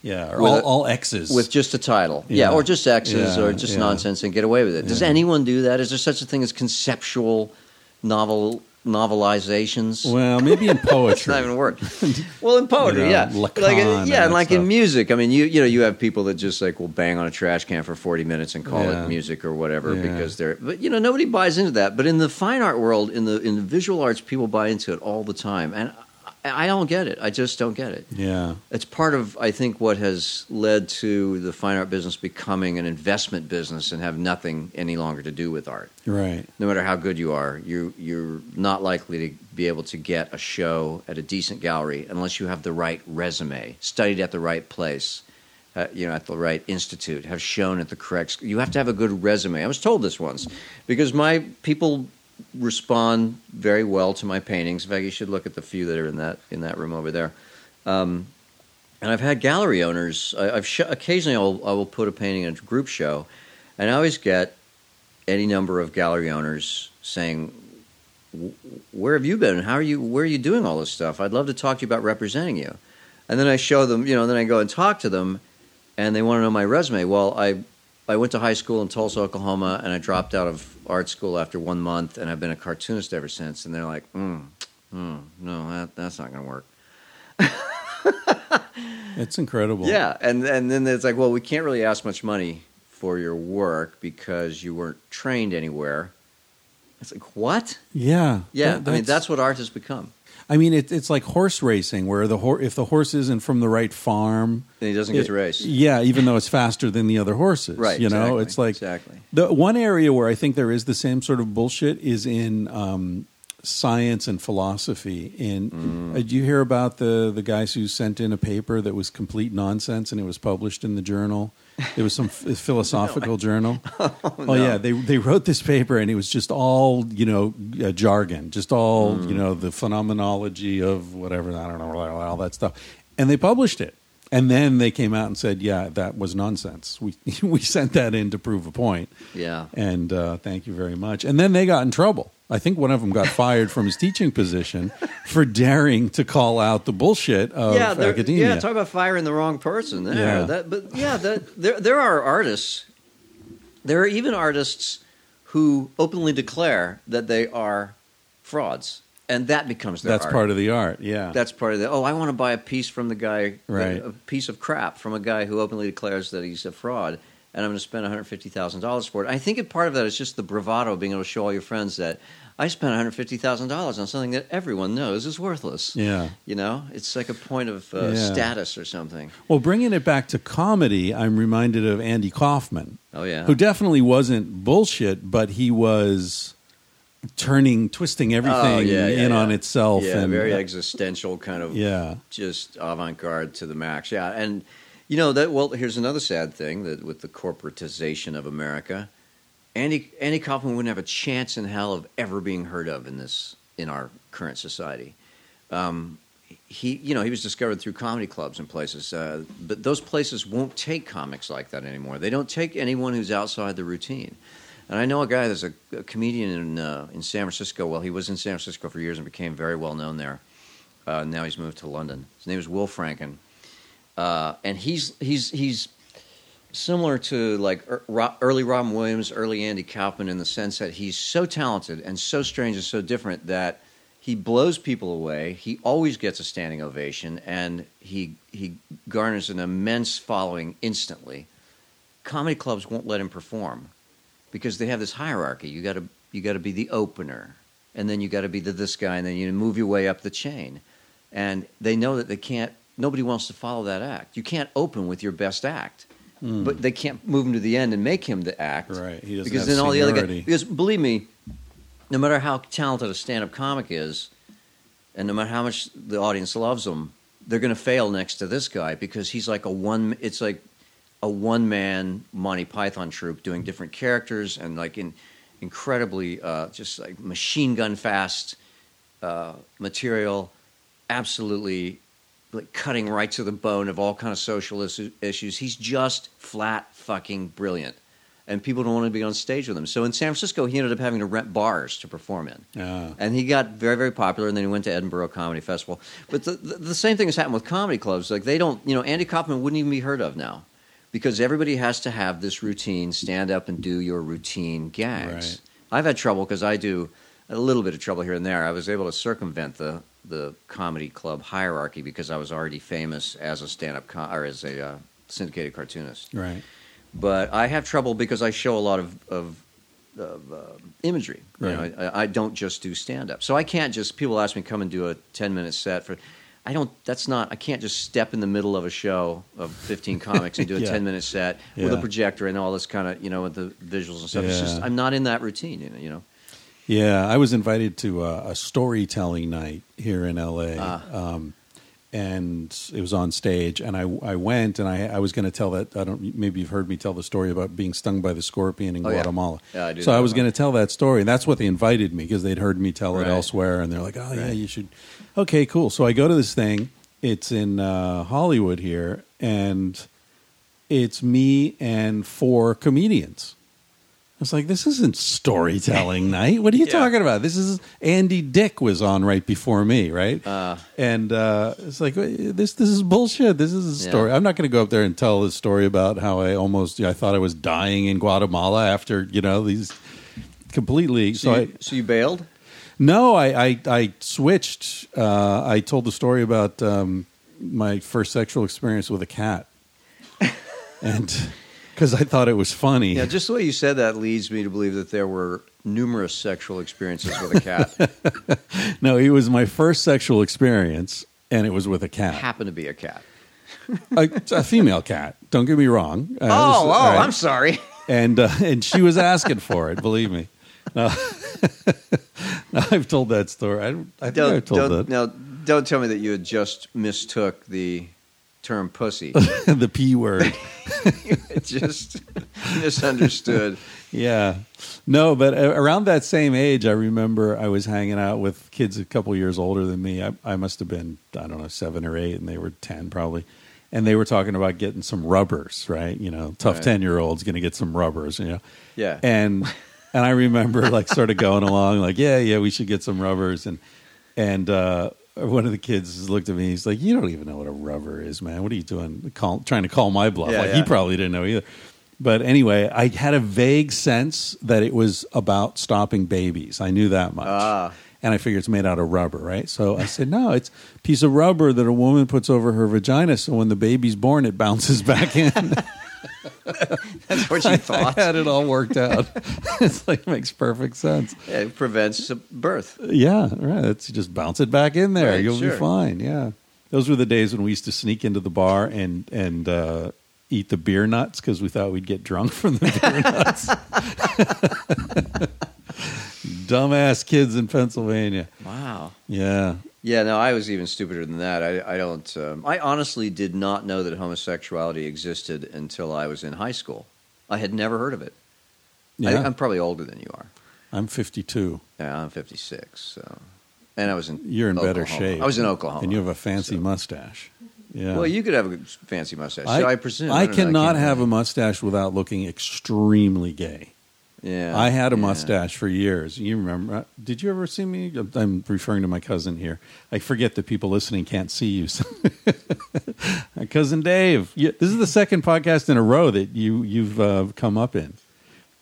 Yeah, or all X's. With just a title. Yeah, or just X's or just nonsense and get away with it. Does anyone do that? Is there such a thing as conceptual novelizations? Well, maybe in poetry. That's not even a word. Well, in poetry, and in music. I mean, you have people that just like will bang on a trash can for 40 minutes and call it music or whatever because they're. But nobody buys into that. But in the fine art world, in the visual arts, people buy into it all the time, and I don't get it. I just don't get it. Yeah, it's part of I think what has led to the fine art business becoming an investment business and have nothing any longer to do with art. Right. No matter how good you are, you're not likely to be able to get a show at a decent gallery unless you have the right resume, studied at the right place, at the right institute, have shown at the correct school. You have to have a good resume. I was told this once because my people respond very well to my paintings. In fact, you should look at the few that are in that room over there. And I've had gallery owners. Occasionally I will put a painting in a group show, and I always get any number of gallery owners saying, "Where have you been? How are you? Where are you doing all this stuff? I'd love to talk to you about representing you." And then I show them, and then I go and talk to them, and they want to know my resume. Well, I went to high school in Tulsa, Oklahoma, and I dropped out of art school after 1 month, and I've been a cartoonist ever since. And they're like, no, that's not going to work. It's incredible. Yeah, and then it's like, well, we can't really ask much money for your work because you weren't trained anywhere. It's like, what? Yeah. Yeah, that's what art has become. I mean, it's like horse racing, where if the horse isn't from the right farm, then he doesn't get to race. Yeah, even though it's faster than the other horses, right? It's like the one area where I think there is the same sort of bullshit is in science and philosophy. Did you hear about the guys who sent in a paper that was complete nonsense and it was published in the journal? It was some philosophical journal. They wrote this paper and it was just all jargon, just all the phenomenology of whatever, I don't know, all that stuff. And they published it, and then they came out and said, "Yeah, that was nonsense. We sent that in to prove a point." Yeah, and thank you very much. And then they got in trouble. I think one of them got fired from his teaching position for daring to call out the bullshit of academia. Yeah, talk about firing the wrong person there. Yeah. There are artists. There are even artists who openly declare that they are frauds, and that becomes their art. That's part of the art, yeah. That's part of the, I want to buy a piece from the guy, right. A piece of crap from a guy who openly declares that he's a fraud. And I'm going to spend $150,000 for it. I think part of that is just the bravado of being able to show all your friends that I spent $150,000 on something that everyone knows is worthless. Yeah. You know, it's like a point of status or something. Well, bringing it back to comedy, I'm reminded of Andy Kaufman. Oh, yeah. Who definitely wasn't bullshit, but he was twisting everything on itself. Yeah, and very existential kind of just avant-garde to the max. Yeah, and you know, that. Well, here's another sad thing, that with the corporatization of America, Andy Kaufman wouldn't have a chance in hell of ever being heard of in our current society. He was discovered through comedy clubs and places, but those places won't take comics like that anymore. They don't take anyone who's outside the routine. And I know a guy that's a comedian in San Francisco. Well, he was in San Francisco for years and became very well known there. Now he's moved to London. His name is Will Franken, and he's similar to like early Robin Williams, early Andy Kaufman in the sense that he's so talented and so strange and so different that he blows people away. He always gets a standing ovation, and he garners an immense following instantly. Comedy clubs won't let him perform, because they have this hierarchy. You got to be the opener, and then you got to be this guy, and then you move your way up the chain. And they know that they can't. Nobody wants to follow that act. You can't open with your best act, but they can't move him to the end and make him the act. Right? He doesn't have seniority. All the other guys. Because believe me, no matter how talented a stand-up comic is, and no matter how much the audience loves them, they're going to fail next to this guy because he's like It's like a one-man Monty Python troupe doing different characters and like incredibly just like machine gun fast material, absolutely like cutting right to the bone of all kind of social issues. He's just flat fucking brilliant, and people don't want to be on stage with him. So in San Francisco, he ended up having to rent bars to perform in, and he got very, very popular. And then he went to Edinburgh Comedy Festival. But the same thing has happened with comedy clubs. Like they don't, Andy Kaufman wouldn't even be heard of now, because everybody has to have this routine, stand up and do your routine gags. Right. I've had trouble because I do a little bit of trouble here and there. I was able to circumvent the comedy club hierarchy because I was already famous as a stand-up or as a syndicated cartoonist. Right. But I have trouble because I show a lot of imagery. Right. I don't just do stand-up. So I can't just, people ask me, come and do a 10-minute set for... I can't just step in the middle of a show of 15 comics and do a 10-minute set with a projector and all this kind of, with the visuals and stuff. Yeah. It's just, I'm not in that routine, you know. Yeah, I was invited to a storytelling night here in L.A., and it was on stage, and I went, and I was going to tell that, maybe you've heard me tell the story about being stung by the scorpion in Guatemala. Yeah. I was going to tell that story, and that's what they invited me, because they'd heard me tell it elsewhere, and they're like, yeah, you should... Okay, cool. So I go to this thing. It's in Hollywood here, and it's me and four comedians. I was like, this isn't storytelling night. What are you talking about? This is Andy Dick was on right before me, right? And it's like, this is bullshit. This is a story. I'm not going to go up there and tell this story about how I thought I was dying in Guatemala after, these completely. So you bailed? No, I switched. I told the story about my first sexual experience with a cat, and because I thought it was funny. Yeah, just the way you said that leads me to believe that there were numerous sexual experiences with a cat. No, it was my first sexual experience, and it was with a cat. It happened to be a cat, a female cat. Don't get me wrong. Right. I'm sorry. And she was asking for it. Believe me. No. No, I've told that story. I think I've told that. Now, don't tell me that you had just mistook the term pussy. The P word. Just misunderstood. Yeah. No, but around that same age, I remember I was hanging out with kids a couple years older than me. I must have been, 7 or 8, and they were 10 probably. And they were talking about getting some rubbers, right? Tough 10-year-old's going to get some rubbers, Yeah. And I remember sort of going along we should get some rubbers. And one of the kids looked at me. He's like, you don't even know what a rubber is, man. What are you doing? Trying to call my bluff. He probably didn't know either. But anyway, I had a vague sense that it was about stopping babies. I knew that much. And I figured it's made out of rubber, right? So I said, no, it's a piece of rubber that a woman puts over her vagina so when the baby's born, it bounces back in. That's what you thought. I had it all worked out. It's like, it makes perfect sense. Yeah, it prevents birth. Yeah, right. It's just bounce it back in there. Right, you'll be fine. Yeah. Those were the days when we used to sneak into the bar and eat the beer nuts because we thought we'd get drunk from the beer nuts. Dumbass kids in Pennsylvania. Wow. Yeah. Yeah, no, I was even stupider than that. I honestly did not know that homosexuality existed until I was in high school. I had never heard of it. Yeah. I'm probably older than you are. I'm 52. Yeah, I'm 56. So, and I was in You're in Oklahoma. Better shape. I was in Oklahoma. And you have a fancy mustache. Yeah. Well, you could have a fancy mustache. I presume. I cannot have a mustache without looking extremely gay. Yeah, I had a mustache for years. You remember? Did you ever see me? I'm referring to my cousin here. I forget that people listening can't see you. My cousin Dave. This is the second podcast in a row that you've come up in.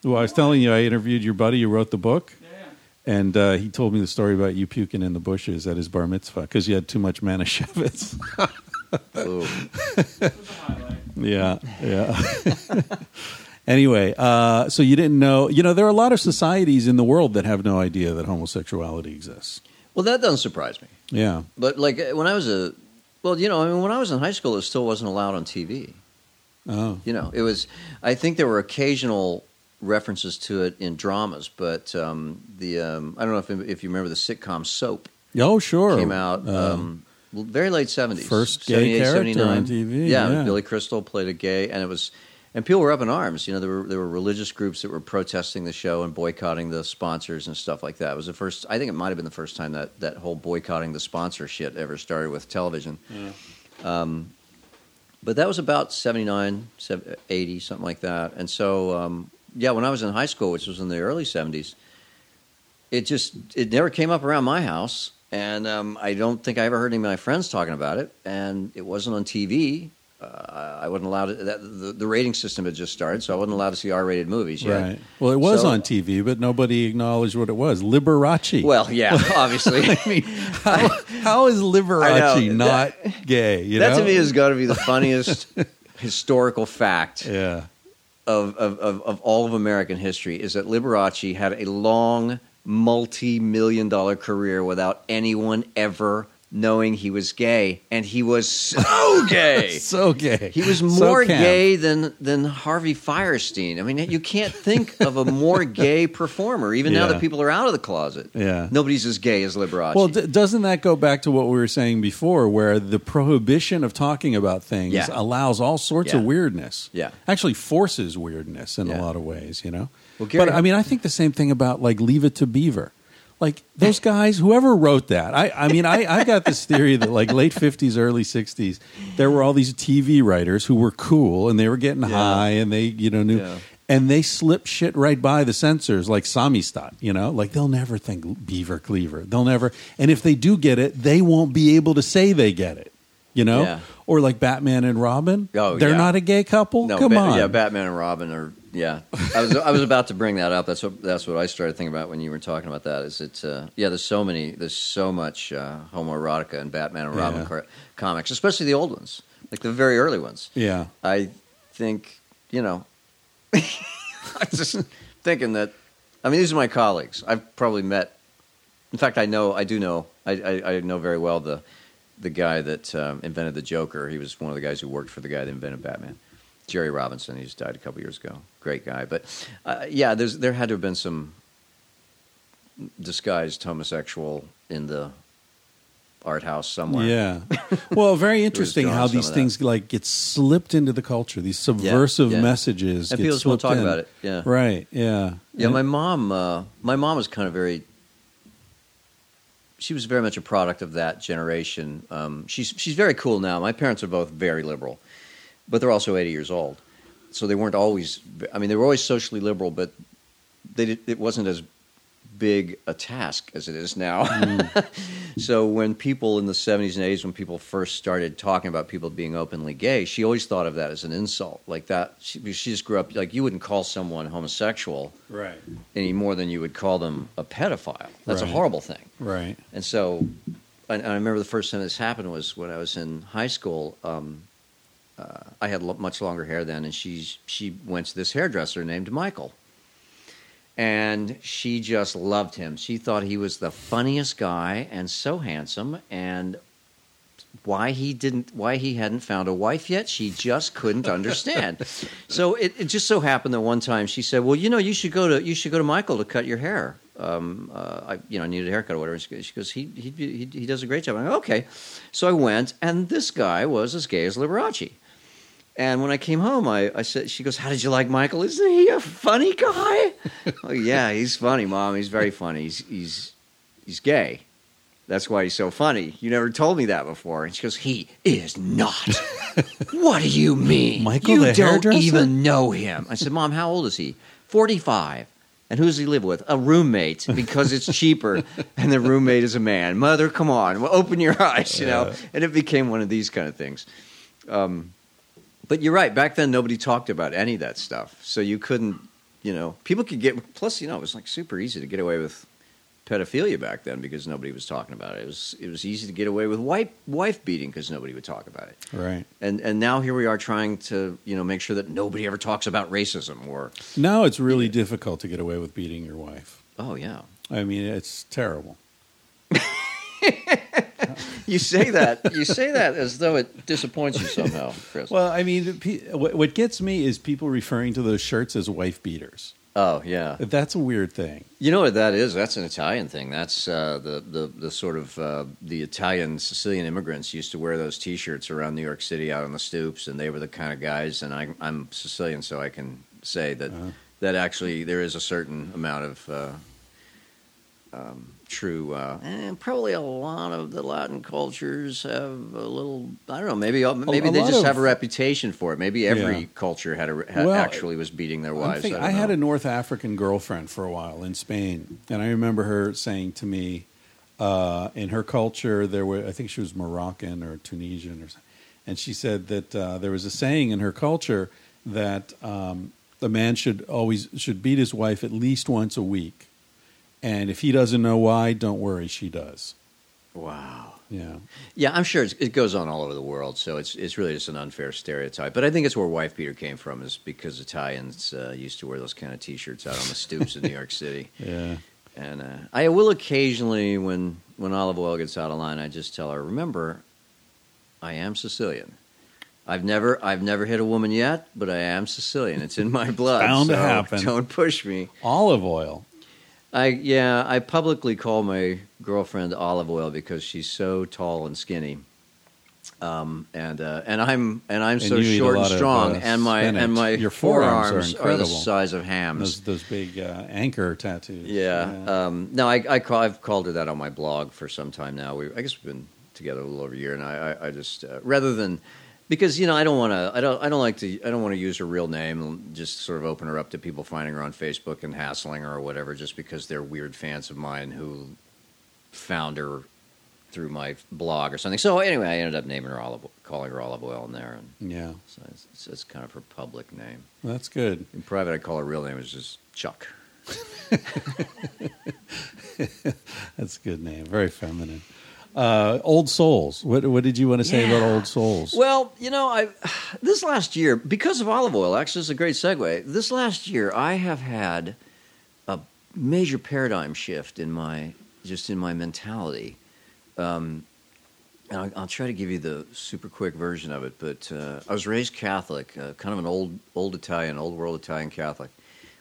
Well, I was telling you, I interviewed your buddy who wrote the book. Yeah. And he told me the story about you puking in the bushes at his bar mitzvah because you had too much manischewitz. Yeah, yeah. Anyway, so you didn't know. You know, there are a lot of societies in the world that have no idea that homosexuality exists. Well, that doesn't surprise me. Yeah. But, like, when I was in high school, it still wasn't allowed on TV. Oh. You know, it was, I think there were occasional references to it in dramas, but I don't know if you remember the sitcom Soap. Oh, sure. Came out very late 70s. First gay character on TV. Yeah, Billy Crystal played a gay, and it was... And people were up in arms. You know, there were religious groups that were protesting the show and boycotting the sponsors and stuff like that. It was the first. I think it might have been the first time that whole boycotting the sponsor shit ever started with television. Yeah. But that was about 79, 80, something like that. And so, when I was in high school, which was in the early 70s, it never came up around my house. And I don't think I ever heard any of my friends talking about it. And it wasn't on TV. I wasn't allowed to. The rating system had just started, so I wasn't allowed to see R-rated movies yet. Right. Well, it was on TV, but nobody acknowledged what it was. Liberace. Well, yeah, obviously. I mean, how is Liberace not gay? You know? To me has got to be the funniest historical fact. Yeah. Of all of American history is that Liberace had a long, multi-million-dollar career without anyone ever knowing he was gay, and he was so gay. So gay. He was more gay than Harvey Fierstein. I mean, you can't think of a more gay performer, even now that people are out of the closet. Yeah. Nobody's as gay as Liberace. Well, doesn't that go back to what we were saying before, where the prohibition of talking about things allows all sorts of weirdness? Yeah. Actually forces weirdness in a lot of ways, you know? Well, Gary, but, I mean, I think the same thing about, like, Leave It to Beaver. Like, those guys, whoever wrote that, I mean, I got this theory that, like, late 50s, early 60s, there were all these TV writers who were cool, and they were getting high, and they, you know, knew, and they slipped shit right by the censors, like Samizdat, you know? Like, they'll never think Beaver Cleaver. They'll never, and if they do get it, they won't be able to say they get it, you know? Yeah. Or, like, Batman and Robin. Oh, they're not a gay couple? No, Come on. Yeah, Batman and Robin are... Yeah, I was about to bring that up. That's what I started thinking about when you were talking about that. Is it? There's so much homoerotica in Batman and Robin comics, especially the old ones, like the very early ones. Yeah, I think I'm just thinking that. I mean, these are my colleagues. I've probably met. In fact, I know very well the guy that invented the Joker. He was one of the guys who worked for the guy that invented Batman. Jerry Robinson, he just died a couple years ago. Great guy. But, there had to have been some disguised homosexual in the art house somewhere. Yeah. Well, very interesting how these things, like, get slipped into the culture, these subversive messages. And people just won't talk about it. Yeah. Right, yeah. Yeah, my mom was kind of very... She was very much a product of that generation. She's very cool now. My parents are both very liberal. But they're also 80 years old, so they weren't always. I mean, they were always socially liberal, but it wasn't as big a task as it is now. Mm. So when people in the 70s and 80s, when people first started talking about people being openly gay, she always thought of that as an insult, like that. She just grew up like you wouldn't call someone homosexual, right, any more than you would call them a pedophile. That's a horrible thing, right? And so, I remember the first time this happened was when I was in high school. I had much longer hair then, and she went to this hairdresser named Michael. And she just loved him. She thought he was the funniest guy and so handsome, and why he hadn't found a wife yet, she just couldn't understand. So it just so happened that one time she said, "Well, you know, you should go to Michael to cut your hair. I needed a haircut or whatever." She goes, "He does a great job." I go, "Okay." So I went, and this guy was as gay as Liberace. And when I came home, I said, she goes, "How did you like Michael? Isn't he a funny guy?" "Oh, yeah, he's funny, Mom. He's very funny. He's gay. That's why he's so funny. You never told me that before." And she goes, "He is not." "What do you mean? Michael, you don't even know him." I said, "Mom, how old is he?" 45. "And who does he live with?" "A roommate, because it's cheaper, and the roommate is a man." "Mother, come on. Well, open your eyes, you know." And it became one of these kind of things. But you're right. Back then, nobody talked about any of that stuff. So you couldn't, people could get... Plus, it was like super easy to get away with pedophilia back then because nobody was talking about it. It was easy to get away with wife beating because nobody would talk about it. Right. And now here we are trying to, make sure that nobody ever talks about racism or... Now it's really difficult to get away with beating your wife. Oh, yeah. I mean, it's terrible. You say that as though it disappoints you somehow, Chris. Well, I mean, what gets me is people referring to those shirts as wife beaters. Oh, yeah. That's a weird thing. You know what that is? That's an Italian thing. That's the sort of the Italian Sicilian immigrants used to wear those T-shirts around New York City out on the stoops, and they were the kind of guys, and I'm Sicilian, so I can say that that actually there is a certain amount of... true. And probably a lot of the Latin cultures have a little, I don't know, maybe they just have a reputation for it. Maybe every culture actually was beating their wives. I had a North African girlfriend for a while in Spain, and I remember her saying to me, in her culture, I think she was Moroccan or Tunisian or something, and she said that there was a saying in her culture that the man should beat his wife at least once a week. And if he doesn't know why, don't worry, she does. Wow. Yeah. Yeah, I'm sure it goes on all over the world, so it's really just an unfair stereotype. But I think it's where wife beater came from, is because Italians used to wear those kind of T-shirts out on the stoops in New York City. Yeah. And I will occasionally, when olive oil gets out of line, I just tell her, remember, I am Sicilian. I've never hit a woman yet, but I am Sicilian. It's in my blood. It's bound to happen. Don't push me. Olive oil. I publicly call my girlfriend Olive Oil because she's so tall and skinny, and I'm so short and strong, and my your forearms are the size of hams. Those big anchor tattoos. Yeah. No, I've called her that on my blog for some time now. I guess we've been together a little over a year, and I just rather than. Because I don't want to use her real name and just sort of open her up to people finding her on Facebook and hassling her or whatever, just because they're weird fans of mine who found her through my blog or something. So anyway, I ended up calling her Olive Oil in there, and yeah, so it's kind of her public name. Well, that's good. In private, I call her real name, which is Chuck. That's a good name. Very feminine. Old Souls. What did you want to say about Old Souls? Well, this last year, because of olive oil, actually, this is a great segue. This last year, I have had a major paradigm shift in my mentality. And I'll try to give you the super quick version of it. But I was raised Catholic, kind of an old world Italian Catholic.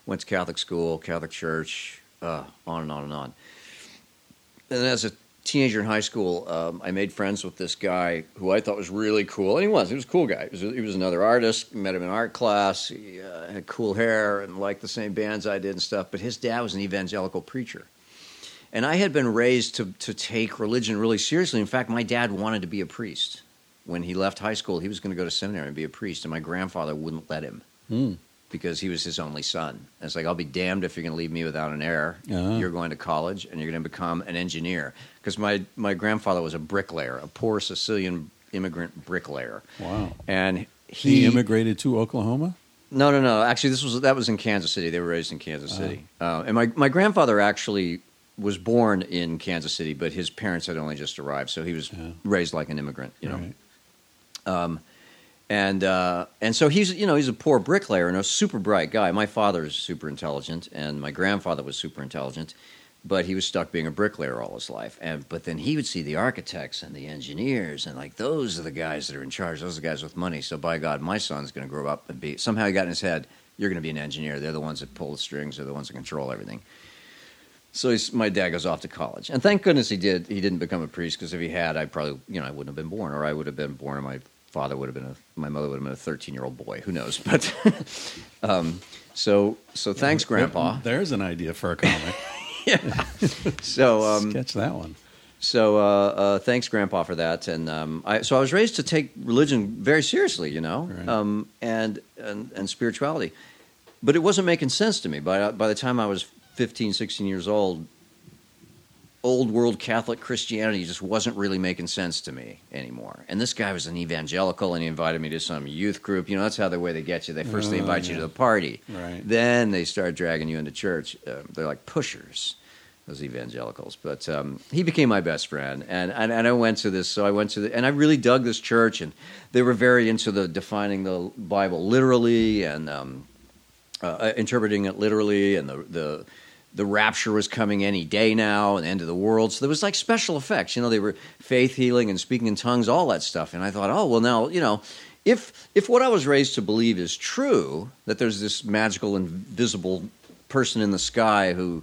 Went to Catholic school, Catholic church, on and on and on. And as a teenager in high school, I made friends with this guy who I thought was really cool, and he was a cool guy. He was another artist. Met him in art class. He had cool hair and liked the same bands I did and stuff, but his dad was an evangelical preacher, and I had been raised to take religion really seriously. In fact, my dad wanted to be a priest. When he left high school, he was going to go to seminary and be a priest, and my grandfather wouldn't let him because he was his only son. And it's like, I'll be damned if you're going to leave me without an heir. Uh-huh. You're going to college, and you're going to become an engineer. Because my grandfather was a bricklayer, a poor Sicilian immigrant bricklayer. Wow! And he immigrated to Oklahoma? No. Actually, that was in Kansas City. They were raised in Kansas City. And my grandfather actually was born in Kansas City, but his parents had only just arrived, so he was raised like an immigrant. You know. Right. And so he's a poor bricklayer and a super bright guy. My father is super intelligent, and my grandfather was super intelligent, but he was stuck being a bricklayer all his life. But then he would see the architects and the engineers, and like those are the guys that are in charge. Those are the guys with money. So by God, my son's going to grow up and be somehow he got in his head, you're going to be an engineer. They're the ones that pull the strings. They're the ones that control everything. So my dad goes off to college, and thank goodness he did. He didn't become a priest, because if he had, I probably I wouldn't have been born, or I would have been born and my mother would have been a 13-year-old boy. Who knows? But so thanks, Grandpa. There's an idea for a comic. Yeah. So sketch that one. So thanks, Grandpa, for that. And I was raised to take religion very seriously, right. and spirituality, but it wasn't making sense to me. By the time I was 15, 16 years old, old world Catholic Christianity just wasn't really making sense to me anymore. And this guy was an evangelical, and he invited me to some youth group. That's how the way they get you. They invite you to the party. Right. Then they start dragging you into church. They're like pushers, those evangelicals. But he became my best friend, and I went to this. So I went to and I really dug this church, and they were very into the defining the Bible literally and interpreting it literally, and the rapture was coming any day now, and the end of the world. So there was like special effects, they were faith healing and speaking in tongues, all that stuff. And I thought, oh, well now, if what I was raised to believe is true, that there's this magical invisible person in the sky who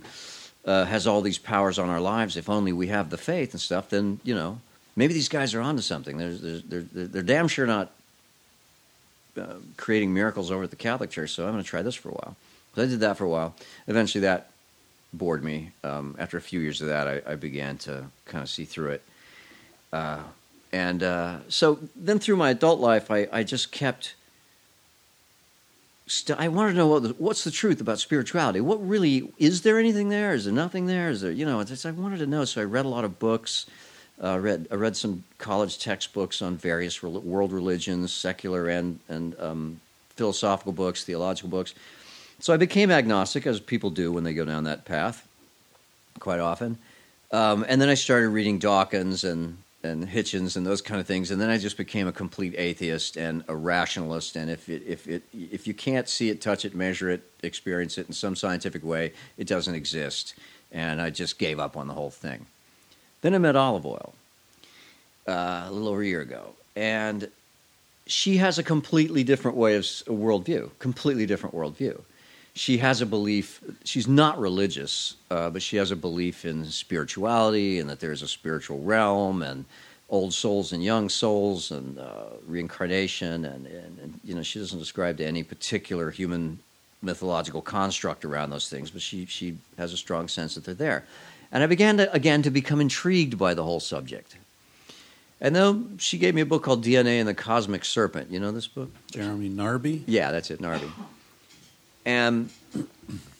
has all these powers on our lives, if only we have the faith and stuff, then, maybe these guys are onto something. They're damn sure not creating miracles over at the Catholic Church, so I'm going to try this for a while. So I did that for a while. Eventually that bored me. After a few years of that, I began to kind of see through it. So then through my adult life, I just kept... I wanted to know what's the truth about spirituality. What really... Is there anything there? Is there nothing there? Is there... I wanted to know, so I read a lot of books. I read some college textbooks on various world religions, secular and philosophical books, theological books. So I became agnostic, as people do when they go down that path, quite often. And then I started reading Dawkins and Hitchens and those kind of things. And then I just became a complete atheist and a rationalist. And if you can't see it, touch it, measure it, experience it in some scientific way, it doesn't exist. And I just gave up on the whole thing. Then I met Olive Oil a little over a year ago, and she has a completely different way of worldview. Completely different worldview. She has a belief. She's not religious, but she has a belief in spirituality and that there is a spiritual realm and old souls and young souls and reincarnation. And she doesn't ascribe to any particular human mythological construct around those things, but she has a strong sense that they're there. And I began to become intrigued by the whole subject. And then she gave me a book called DNA and the Cosmic Serpent. You know this book? Jeremy Narby? Yeah, that's it, Narby. And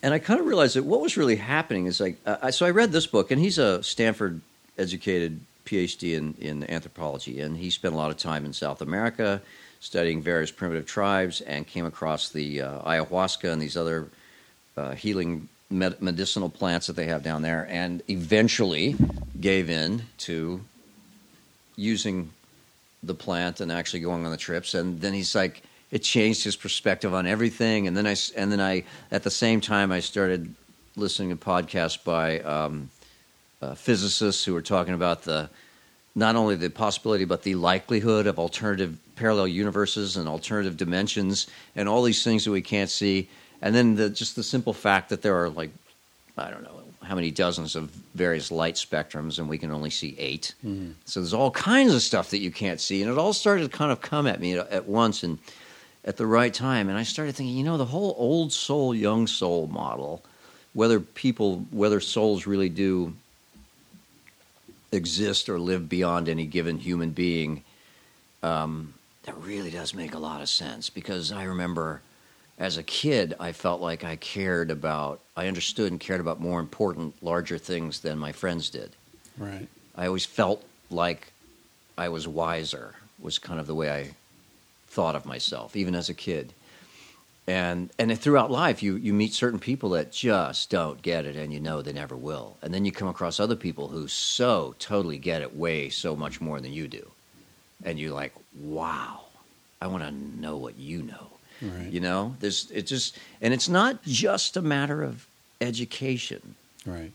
I kind of realized that what was really happening is so I read this book, and he's a Stanford-educated PhD in anthropology, and he spent a lot of time in South America studying various primitive tribes and came across the ayahuasca and these other healing medicinal plants that they have down there, and eventually gave in to using the plant and actually going on the trips. And then he's like... It changed his perspective on everything, and then I at the same time I started listening to podcasts by physicists who were talking about not only the possibility but the likelihood of alternative parallel universes and alternative dimensions and all these things that we can't see, and then just the simple fact that there are I don't know how many dozens of various light spectrums, and we can only see 8. Mm. So there's all kinds of stuff that you can't see, and it all started to kind of come at me at once and at the right time. And I started thinking, the whole old soul, young soul model, whether souls really do exist or live beyond any given human being, that really does make a lot of sense. Because I remember as a kid, I felt like I understood and cared about more important, larger things than my friends did. Right. I always felt like I was wiser, was kind of the way I thought of myself, even as a kid. And throughout life, you meet certain people that just don't get it, and they never will. And then you come across other people who so totally get it way so much more than you do. And you're like, wow, I want to know what you know. Right. You know, and it's not just a matter of education. Right.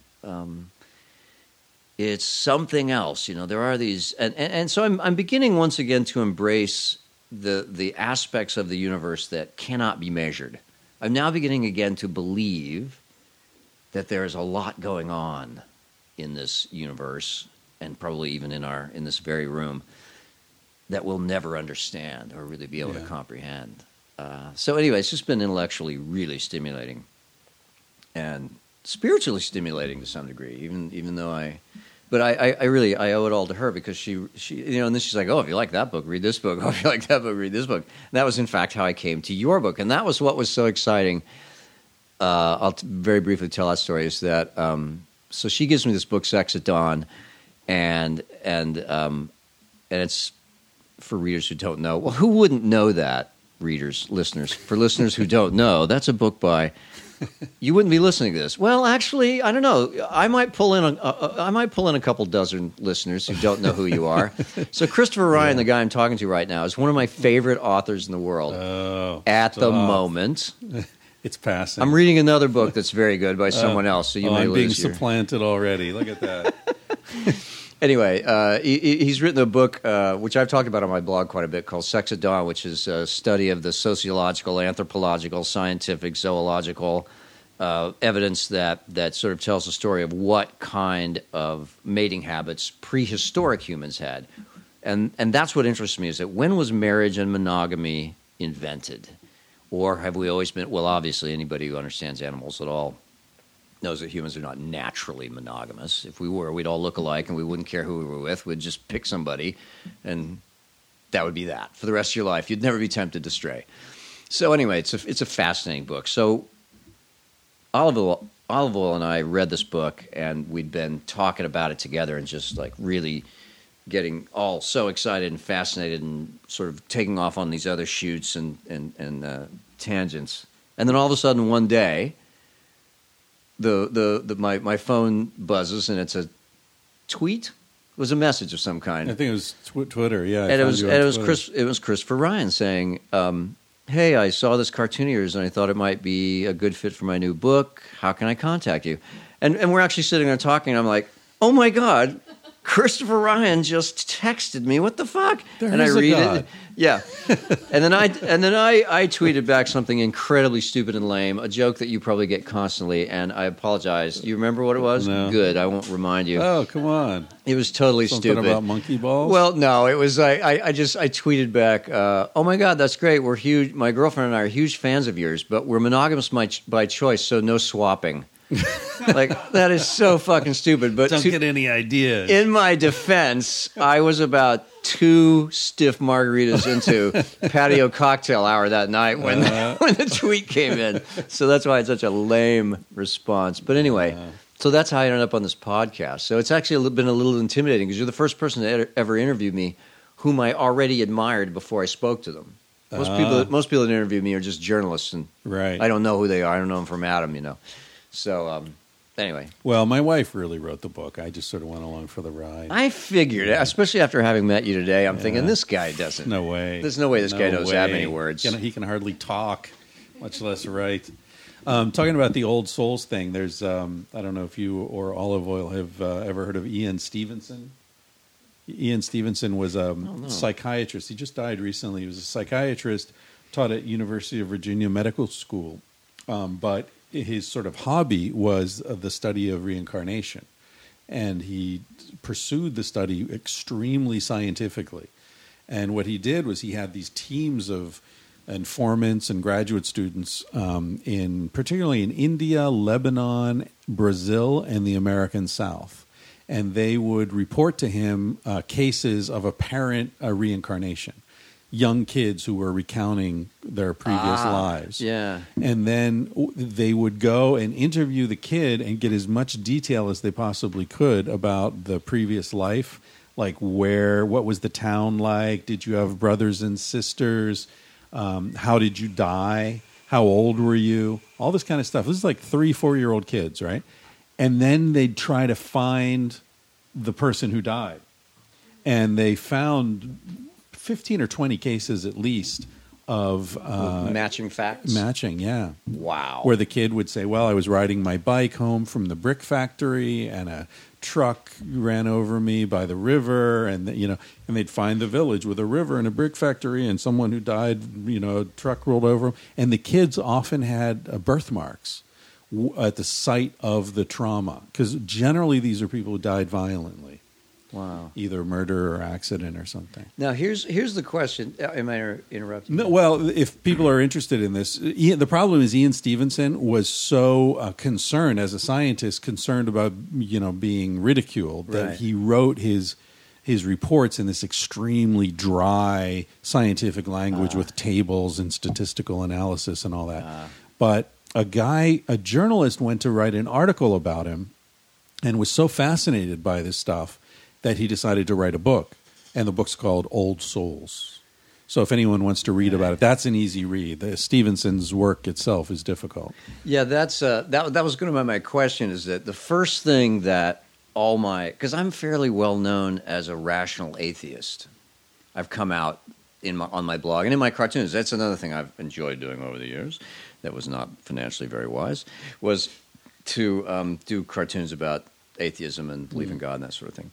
It's something else. You know, there are these, and so I'm beginning once again to embrace the aspects of the universe that cannot be measured. I'm now beginning again to believe that there is a lot going on in this universe, and probably even in this very room, that we'll never understand or really be able to comprehend. So anyway, it's just been intellectually really stimulating and spiritually stimulating to some degree, even though I owe it all to her, because she you know, and then she's like, oh, if you like that book, read this book. Oh, if you like that book, read this book. And that was in fact how I came to your book. And that was what was so exciting. I'll very briefly tell that story, is that, so she gives me this book, Sex at Dawn, and it's for readers who don't know. Well, who wouldn't know that? For listeners who don't know, that's a book by. You wouldn't be listening to this. Well, actually, I don't know. I might pull in a couple dozen listeners who don't know who you are. So Christopher Ryan, the guy I'm talking to right now, is one of my favorite authors in the world. Oh, at the moment, it's passing. I'm reading another book that's very good by someone else. So I'm lose being supplanted already. Look at that. Anyway, he's written a book, which I've talked about on my blog quite a bit, called Sex at Dawn, which is a study of the sociological, anthropological, scientific, zoological evidence that sort of tells the story of what kind of mating habits prehistoric humans had. And that's what interests me, is that when was marriage and monogamy invented? Or have we always been – well, obviously anybody who understands animals at all knows that humans are not naturally monogamous. If we were, we'd all look alike and we wouldn't care who we were with. We'd just pick somebody, and that would be that. For the rest of your life, you'd never be tempted to stray. So anyway, it's a fascinating book. So Olive Oil and I read this book, and we'd been talking about it together and just like really getting all so excited and fascinated and sort of taking off on these other shoots and tangents. And then all of a sudden one day, my phone buzzes, and it's a tweet. It was a message of some kind. I think it was Twitter. Yeah, it was Christopher Ryan saying, "Hey, I saw this cartoon of yours, and I thought it might be a good fit for my new book. How can I contact you?" And we're actually sitting there talking, and I'm like, "Oh my God, Christopher Ryan just texted me. What the fuck?" I read it. Yeah. And then I tweeted back something incredibly stupid and lame, a joke that you probably get constantly, and I apologize. You remember what it was? No. Good. I won't remind you. Oh, come on. It was totally something stupid. About monkey balls? Well, no, it was I tweeted back, "Oh my God, that's great. We're huge. My girlfriend and I are huge fans of yours, but we're monogamous by choice, so no swapping." Like, that is so fucking stupid. But don't get any ideas. In my defense, I was about 2 stiff margaritas into patio cocktail hour that night when the tweet came in. So that's why it's such a lame response. But anyway, so that's how I ended up on this podcast. So it's actually been a little intimidating, because you're the first person that ever interviewed me whom I already admired before I spoke to them. Most people that interview me are just journalists, and right. I don't know who they are. I don't know them from Adam, you know. So anyway. Well, my wife really wrote the book. I just sort of went along for the ride. I figured, especially after having met you today, I'm thinking, this guy doesn't. No way. There's no way this guy knows that many words. He can hardly talk, much less write. Talking about the old souls thing, there's, I don't know if you or Olive Oil have ever heard of Ian Stevenson. Ian Stevenson was a psychiatrist. He just died recently. He was a psychiatrist, taught at University of Virginia Medical School, but his sort of hobby was the study of reincarnation, and he pursued the study extremely scientifically. And what he did was he had these teams of informants and graduate students particularly in India, Lebanon, Brazil, and the American South. And they would report to him cases of apparent reincarnation. Young kids who were recounting their previous lives. Yeah. And then they would go and interview the kid and get as much detail as they possibly could about the previous life, like what was the town like? Did you have brothers and sisters? How did you die? How old were you? All this kind of stuff. This is like 3-4-year-old kids, right? And then they'd try to find the person who died. And they found 15 or 20 cases at least of... matching facts? Matching, yeah. Wow. Where the kid would say, well, I was riding my bike home from the brick factory and a truck ran over me by the river, and and they'd find the village with a river and a brick factory and someone who died, a truck rolled over them. And the kids often had birthmarks at the site of the trauma, because generally these are people who died violently. Wow. Either murder or accident or something. Now, here's the question. Am I interrupting? No, well, if people are interested in this, the problem is Ian Stevenson was so concerned, as a scientist, concerned about being ridiculed, that he wrote his reports in this extremely dry scientific language with tables and statistical analysis and all that. But a journalist went to write an article about him and was so fascinated by this stuff that he decided to write a book, and the book's called Old Souls. So if anyone wants to read about it, that's an easy read. Stevenson's work itself is difficult. Yeah, that's that was going to be my question, is that the first thing that because I'm fairly well known as a rational atheist. I've come out on my blog and in my cartoons. That's another thing I've enjoyed doing over the years that was not financially very wise, was to do cartoons about atheism and belief in God and that sort of thing.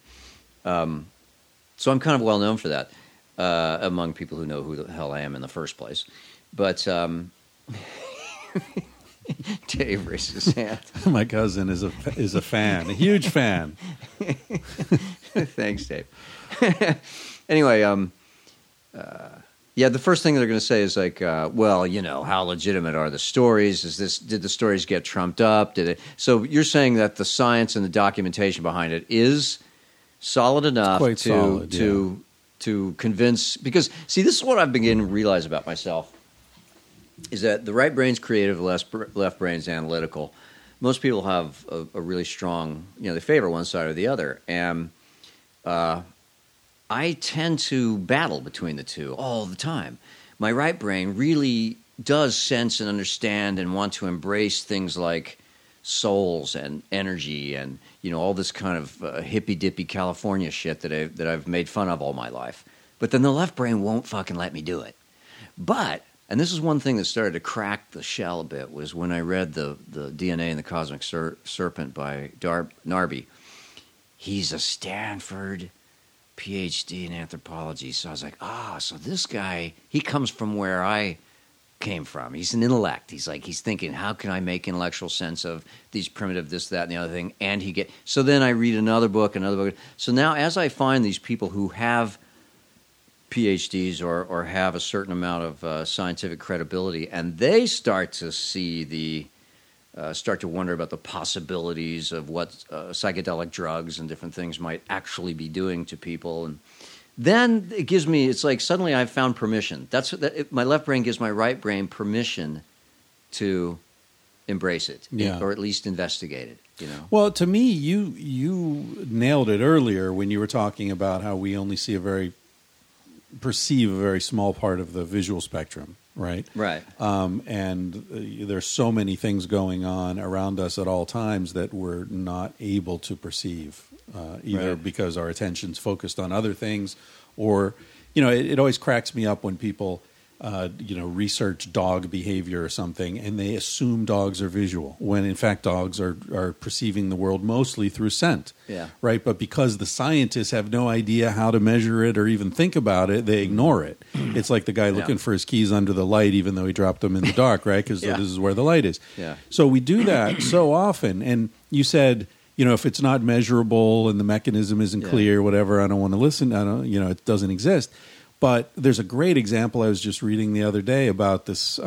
So I'm kind of well known for that among people who know who the hell I am in the first place. But Dave raises his hand. My cousin is a fan, a huge fan. Thanks, Dave. Anyway, the first thing they're going to say is like, how legitimate are the stories? Did the stories get trumped up? So you're saying that the science and the documentation behind it is solid enough to convince, because see, this is what I've begun to realize about myself, is that the right brain's creative, left brain's analytical. Most people have a really strong, they favor one side or the other, and I tend to battle between the two all the time. My right brain really does sense and understand and want to embrace things like souls and energy and all this kind of hippy dippy California shit that I've made fun of all my life. But then the left brain won't fucking let me do it. But and this is one thing that started to crack the shell a bit was when I read the DNA and the Cosmic Serpent by Narby. He's a Stanford PhD in anthropology, so I was like, so this guy, he comes from where I came from. He's an intellect. He's thinking, how can I make intellectual sense of these primitive this, that, and the other thing? And so then I read another book. So now as I find these people who have PhDs or have a certain amount of scientific credibility, and they start to see start to wonder about the possibilities of what psychedelic drugs and different things might actually be doing to people, and then it gives me, it's like suddenly I've found permission. My left brain gives my right brain permission to embrace it, or at least investigate it. Well, to me, you nailed it earlier when you were talking about how we only perceive a very small part of the visual spectrum, right? Right. And there's so many things going on around us at all times that we're not able to perceive. Either because our attention's focused on other things, or it always cracks me up when people research dog behavior or something, and they assume dogs are visual when in fact dogs are perceiving the world mostly through scent. Yeah. Right. But because the scientists have no idea how to measure it or even think about it, they ignore it. It's like the guy looking for his keys under the light, even though he dropped them in the dark, right? Because this is where the light is. Yeah. So we do that so often, and you said, if it's not measurable and the mechanism isn't clear, whatever, I don't want to listen. It doesn't exist. But there's a great example I was just reading the other day about this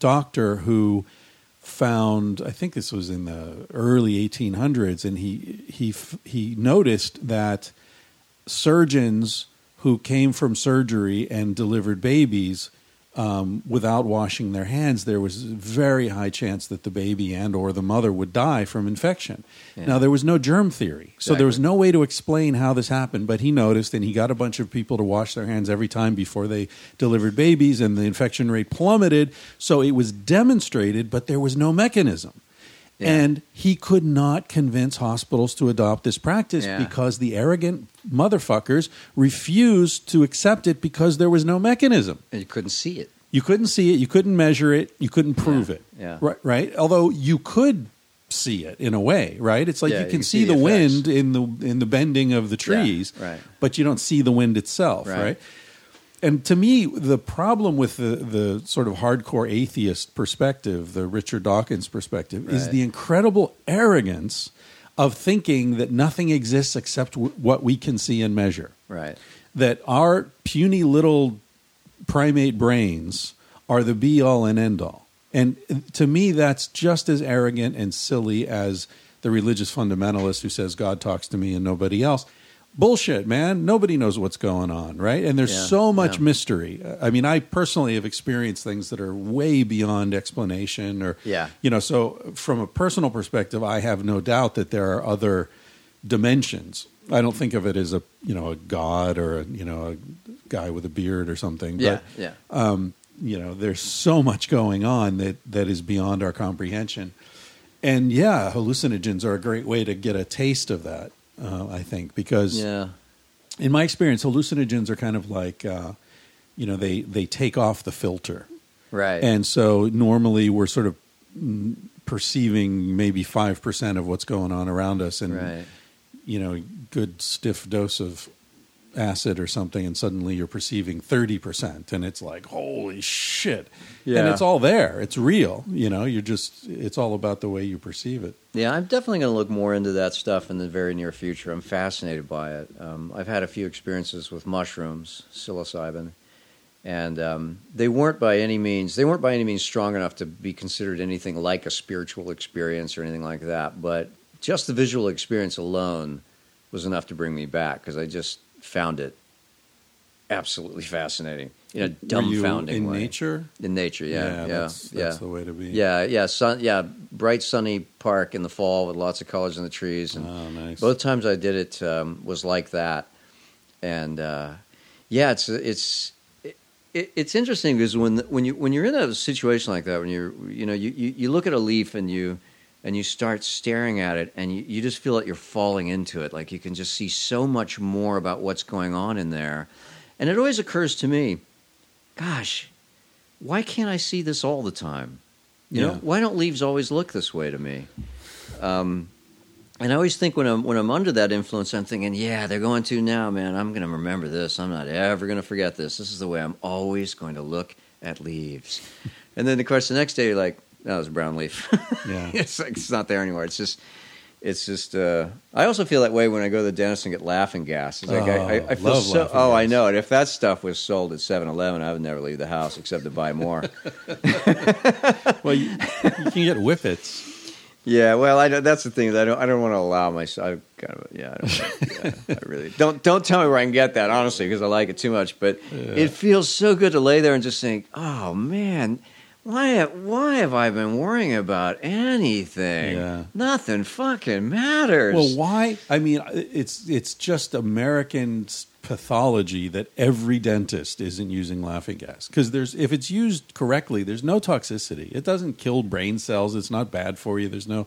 doctor who found, I think this was in the early 1800s, and he noticed that surgeons who came from surgery and delivered babies without washing their hands, there was a very high chance that the baby and or the mother would die from infection. Yeah. Now, there was no germ theory, so there was no way to explain how this happened, but he noticed, and he got a bunch of people to wash their hands every time before they delivered babies, and the infection rate plummeted, so it was demonstrated, but there was no mechanism. Yeah. And he could not convince hospitals to adopt this practice because the arrogant motherfuckers refused to accept it because there was no mechanism. And you couldn't see it. You couldn't see it. You couldn't measure it. You couldn't prove it. Yeah. Right? Although you could see it in a way, right? It's like you can see the wind in the bending of the trees, but you don't see the wind itself, right? And to me, the problem with the sort of hardcore atheist perspective, the Richard Dawkins perspective, is the incredible arrogance of thinking that nothing exists except what we can see and measure. Right. That our puny little primate brains are the be-all and end-all. And to me, that's just as arrogant and silly as the religious fundamentalist who says God talks to me and nobody else. Bullshit, man. Nobody knows what's going on, right? And there's so much mystery. I mean, I personally have experienced things that are way beyond explanation or, you know, so from a personal perspective, I have no doubt that there are other dimensions. I don't think of it as a god or, a guy with a beard or something. But, there's so much going on that is beyond our comprehension. And hallucinogens are a great way to get a taste of that. I think, because in my experience, hallucinogens are kind of like, they take off the filter. Right. And so normally we're sort of perceiving maybe 5% of what's going on around us and, good stiff dose of acid or something, and suddenly you're perceiving 30%, and it's like, holy shit. Yeah. And it's all there. It's real. It's all about the way you perceive it. Yeah, I'm definitely going to look more into that stuff in the very near future. I'm fascinated by it. I've had a few experiences with mushrooms, psilocybin, and they weren't by any means strong enough to be considered anything like a spiritual experience or anything like that, but just the visual experience alone was enough to bring me back, because I just found it absolutely fascinating in a dumbfounding way. In nature, that's the way to be. Bright sunny park in the fall with lots of colors in the trees, and nice. Both times I did it was like that, and it's interesting, because when you're in a situation like that, when you look at a leaf and you start staring at it, and you just feel like you're falling into it. Like you can just see so much more about what's going on in there. And it always occurs to me, gosh, why can't I see this all the time? You know, why don't leaves always look this way to me? And I always think when I'm under that influence, I'm thinking, they're going to now, man. I'm going to remember this. I'm not ever going to forget this. This is the way I'm always going to look at leaves. And then, of course, the next day you're like, no, it was a brown leaf. Yeah. It's like it's not there anymore. It's just. I also feel that way when I go to the dentist and get laughing gas. It's like I feel love so. Oh, gas. I know it. If that stuff was sold at 7-Eleven, I would never leave the house except to buy more. Well, you can get whippets. Yeah. Well, that's the thing. I don't want to allow myself. I really don't tell me where I can get that, honestly, because I like it too much. But it feels so good to lay there and just think, oh man. Why have I been worrying about anything? Yeah. Nothing fucking matters. Well, why? I mean, it's just American pathology that every dentist isn't using laughing gas. Because if it's used correctly, there's no toxicity. It doesn't kill brain cells. It's not bad for you. There's no...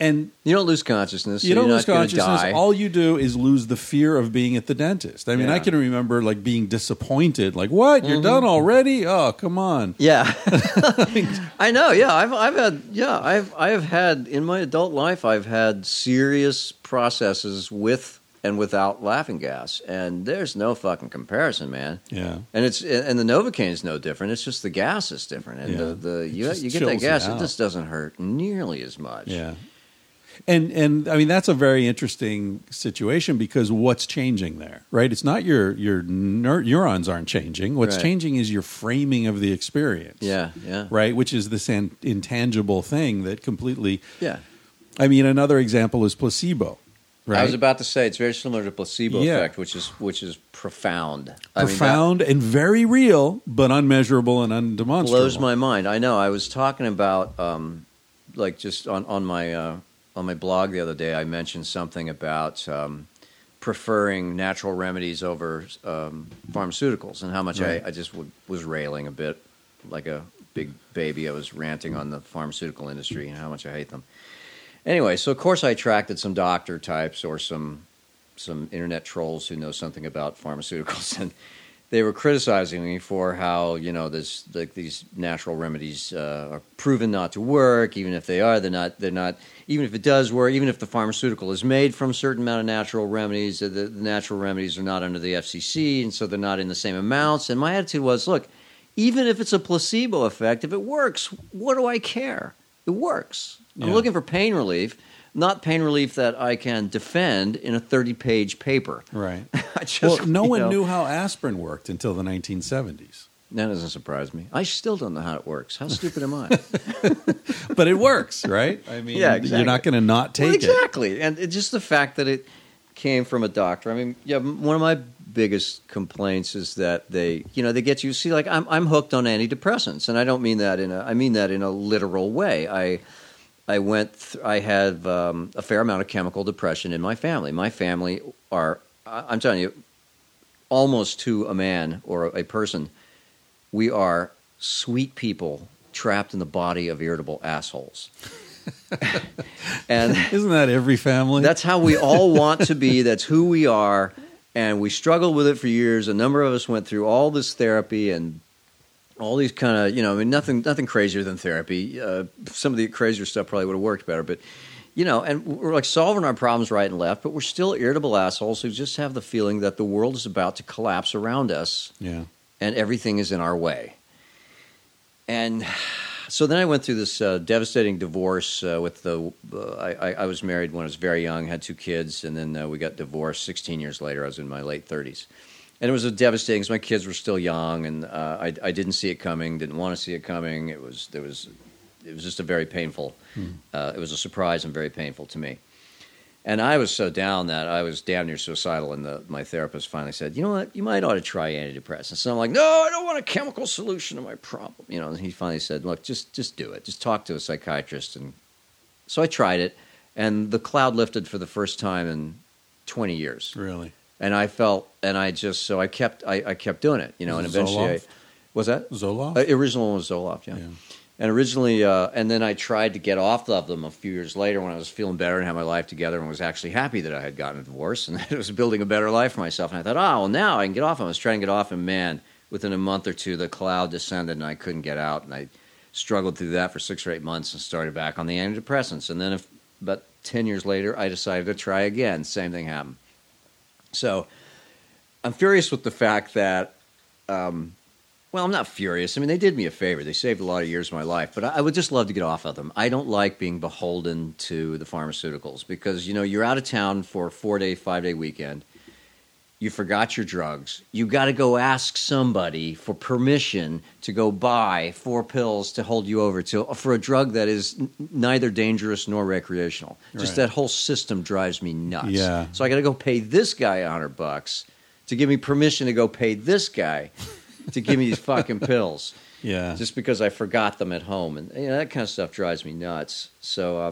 And you don't lose consciousness. So you don't lose consciousness. All you do is lose the fear of being at the dentist. I mean, I can remember like being disappointed. Like, what? You're done already? Oh, come on. Yeah, I know. Yeah, I've had in my adult life, I've had serious processes with and without laughing gas, and there's no fucking comparison, man. Yeah, and the Novocaine is no different. It's just the gas is different, and you get that gas, it just doesn't hurt nearly as much. Yeah. And I mean, that's a very interesting situation, because what's changing there, right? It's not your neurons aren't changing. What's changing is your framing of the experience. Yeah. Right? Which is this intangible thing that completely... Yeah. I mean, another example is placebo, right? I was about to say, it's very similar to placebo effect, which is profound. And very real, but unmeasurable and undemonstrable. Blows my mind. I know. I was talking about, just on my... On my blog the other day, I mentioned something about preferring natural remedies over pharmaceuticals, and how much I just was railing a bit, like a big baby, I was ranting on the pharmaceutical industry and how much I hate them. Anyway, so of course I attracted some doctor types or some internet trolls who know something about pharmaceuticals, and they were criticizing me for how, you know, this, like, these natural remedies are proven not to work. Even if they are, they're not. Even if it does work, even if the pharmaceutical is made from a certain amount of natural remedies, the natural remedies are not under the FCC, and so they're not in the same amounts. And my attitude was, look, even if it's a placebo effect, if it works, what do I care? It works. Yeah. I'm looking for pain relief, not pain relief that I can defend in a 30-page paper. Right. No one knew how aspirin worked until the 1970s. That doesn't surprise me. I still don't know how it works. How stupid am I? But it works, right? I mean, yeah, exactly. You're not going to not take it. Exactly. And it's just the fact that it came from a doctor. I mean, yeah, one of my biggest complaints is that they get you. See, like, I'm hooked on antidepressants, and I don't mean that in a literal way. I had a fair amount of chemical depression in my family. My family are, I'm telling you, almost to a man or a person, we are sweet people trapped in the body of irritable assholes. And isn't that every family? That's how we all want to be. That's who we are. And we struggled with it for years. A number of us went through all this therapy and all these kind of, you know, I mean, nothing crazier than therapy. Some of the crazier stuff probably would have worked better. But, you know, and we're like solving our problems right and left, but we're still irritable assholes who just have the feeling that the world is about to collapse around us. Yeah. And everything is in our way. And so then I went through this devastating divorce with the I was married when I was very young, had two kids, and then we got divorced 16 years later. I was in my late 30s. And it was devastating because my kids were still young, and I didn't see it coming, didn't want to see it coming. It was just a very painful it was a surprise and very painful to me. And I was so down that I was damn near suicidal, and my therapist finally said, you know what, you might ought to try antidepressants. And I'm like, no, I don't want a chemical solution to my problem. You know, and he finally said, look, just do it. Just talk to a psychiatrist. And so I tried it, and the cloud lifted for the first time in 20 years. Really? And I felt, and I just, so I kept doing it, you know, and eventually Zoloft? Was that? Zoloft? The original one was Zoloft, yeah. And originally, and then I tried to get off of them a few years later when I was feeling better and had my life together and was actually happy that I had gotten a divorce and that I was building a better life for myself. And I thought, well, now I can get off. I was trying to get off, and man, within a month or two, the cloud descended and I couldn't get out. And I struggled through that for 6 or 8 months and started back on the antidepressants. And then about 10 years later, I decided to try again. Same thing happened. So I'm furious with the fact that well, I'm not furious. I mean, they did me a favor. They saved a lot of years of my life, but I would just love to get off of them. I don't like being beholden to the pharmaceuticals because, you know, you're out of town for a 4-day, 5-day weekend. You forgot your drugs. You got to go ask somebody for permission to go buy 4 pills to hold you over for a drug that is neither dangerous nor recreational. Just right. That whole system drives me nuts. Yeah. So I got to go pay this guy $100 to give me permission to go pay this guy to give me these fucking pills, yeah, just because I forgot them at home, and you know, that kind of stuff drives me nuts. So,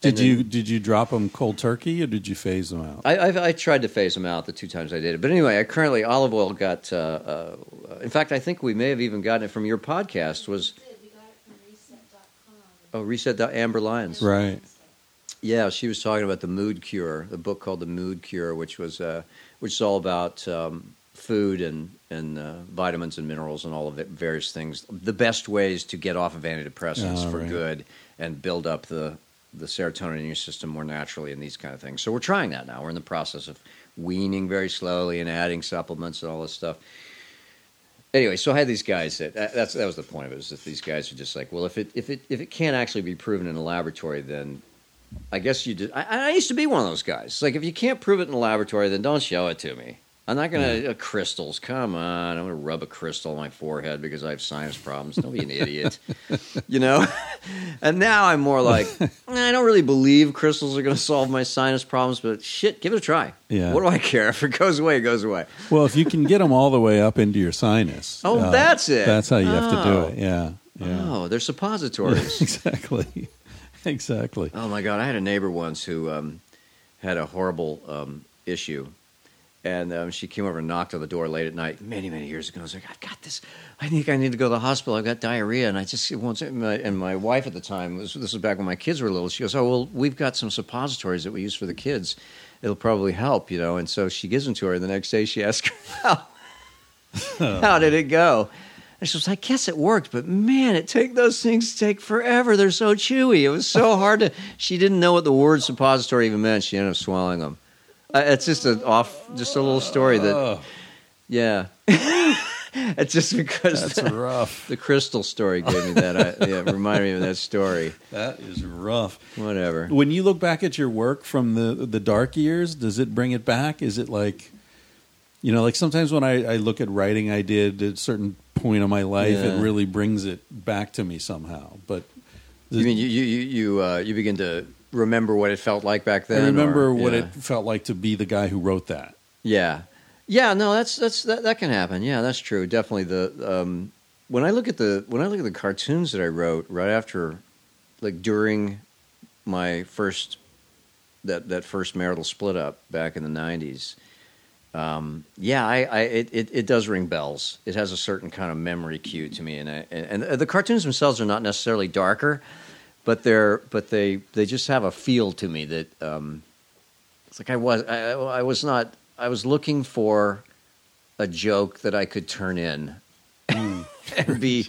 did you drop them cold turkey, or did you phase them out? I tried to phase them out the 2 times I did it, but anyway, I currently olive oil got. In fact, I think we may have even gotten it from your podcast. We got it from Reset.com. Oh, Reset. Amber Lyons, right? Yeah, she was talking about the Mood Cure, the book called The Mood Cure, which is all about food and vitamins and minerals and all of the various things, the best ways to get off of antidepressants for good and build up the serotonin in your system more naturally and these kind of things. So we're trying that now. We're in the process of weaning very slowly and adding supplements and all this stuff. Anyway, so I had these guys that was the point of it, is that these guys are just like, well, if it can't actually be proven in a laboratory, then I guess you did. I used to be one of those guys. It's like, if you can't prove it in a laboratory, then don't show it to me. I'm not going to crystals. Come on, I'm going to rub a crystal on my forehead because I have sinus problems. Don't be an idiot, you know. And now I'm more like, I don't really believe crystals are going to solve my sinus problems, but shit, give it a try. Yeah. What do I care if it goes away? It goes away. Well, if you can get them all the way up into your sinus, that's it. That's how you have to do it. Yeah. Oh, they're suppositories. Exactly. Oh my God, I had a neighbor once who had a horrible issue. And she came over and knocked on the door late at night, many, many years ago. I was like, I've got this. I think I need to go to the hospital. I've got diarrhea. And I just, it won't. And my wife at the time, this was back when my kids were little, she goes, oh, well, we've got some suppositories that we use for the kids. It'll probably help, you know. And so she gives them to her. The next day she asks her, how did it go? And she was like, I guess it worked, but man, those things take forever. They're so chewy. It was so hard to, she didn't know what the word suppository even meant. She ended up swallowing them. It's just a little story that, yeah. It's just because rough. The crystal story gave me that. It reminded me of that story. That is rough. Whatever. When you look back at your work from the dark years, does it bring it back? Is it like, you know, like sometimes when I look at writing I did at a certain point in my life, It really brings it back to me somehow. But you mean you begin to remember what it felt like back then? I remember it felt like to be the guy who wrote that. Yeah. Yeah, no, that can happen. Yeah, that's true. Definitely when I look at the cartoons that I wrote right after, like during my first marital split up back in the 90s. It does ring bells. It has a certain kind of memory cue to me, and the cartoons themselves are not necessarily darker, but they just have a feel to me that it's like I was looking for a joke that I could turn in and be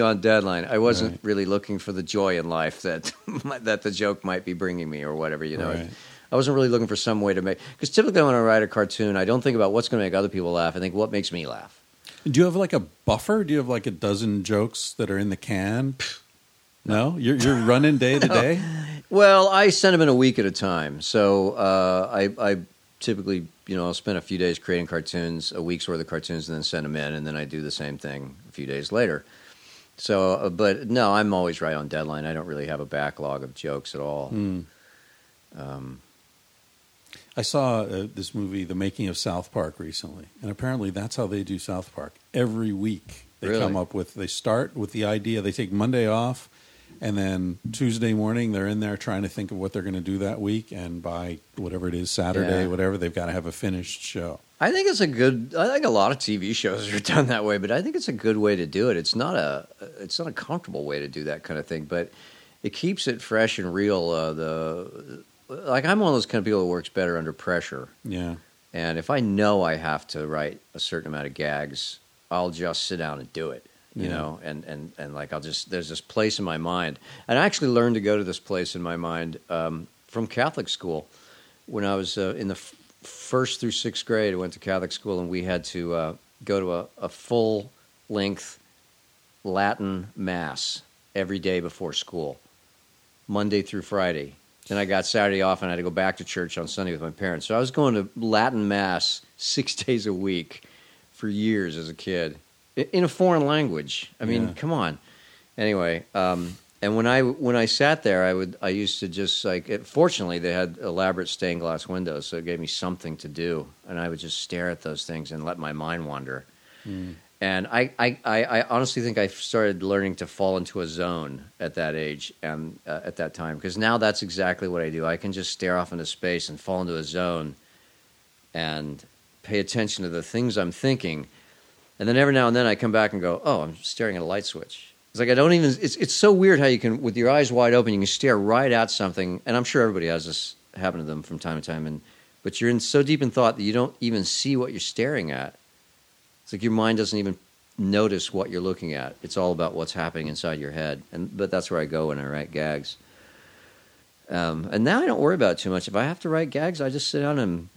on deadline. I wasn't really looking for the joy in life that the joke might be bringing me or whatever, you know. Right. I wasn't really looking for some way to make... Because typically when I write a cartoon, I don't think about what's going to make other people laugh. I think, what makes me laugh? Do you have like a buffer? Do you have like a dozen jokes that are in the can? No? You're running day to day? Well, I send them in a week at a time. So I typically, you know, I'll spend a few days creating cartoons, a week's worth of cartoons, and then send them in. And then I do the same thing a few days later. So, but no, I'm always right on deadline. I don't really have a backlog of jokes at all. I saw this movie, The Making of South Park, recently, and apparently that's how they do South Park. Every week they come up with, they start with the idea, they take Monday off, and then Tuesday morning they're in there trying to think of what they're going to do that week, and by whatever it is, Saturday, whatever, they've got to have a finished show. I think a lot of TV shows are done that way, but I think it's a good way to do it. It's not a comfortable way to do that kind of thing, but it keeps it fresh and real. Like, I'm one of those kind of people who works better under pressure. Yeah. And if I know I have to write a certain amount of gags, I'll just sit down and do it, you know? And like, there's this place in my mind. And I actually learned to go to this place in my mind from Catholic school. When I was in the first through sixth grade, I went to Catholic school, and we had to go to a full-length Latin mass every day before school, Monday through Friday. Then I got Saturday off, and I had to go back to church on Sunday with my parents. So I was going to Latin Mass 6 days a week for years as a kid in a foreign language. I mean, come on. Anyway, and when I sat there, I used to just like. Fortunately, they had elaborate stained glass windows, so it gave me something to do, and I would just stare at those things and let my mind wander. And I honestly think I started learning to fall into a zone at that age and at that time, because now that's exactly what I do. I can just stare off into space and fall into a zone and pay attention to the things I'm thinking. And then every now and then I come back and go, oh, I'm staring at a light switch. It's like it's so weird how you can, with your eyes wide open, you can stare right at something. And I'm sure everybody has this happen to them from time to time. But you're in so deep in thought that you don't even see what you're staring at. It's like your mind doesn't even notice what you're looking at. It's all about what's happening inside your head. But that's where I go when I write gags. And now I don't worry about it too much. If I have to write gags, I just sit down and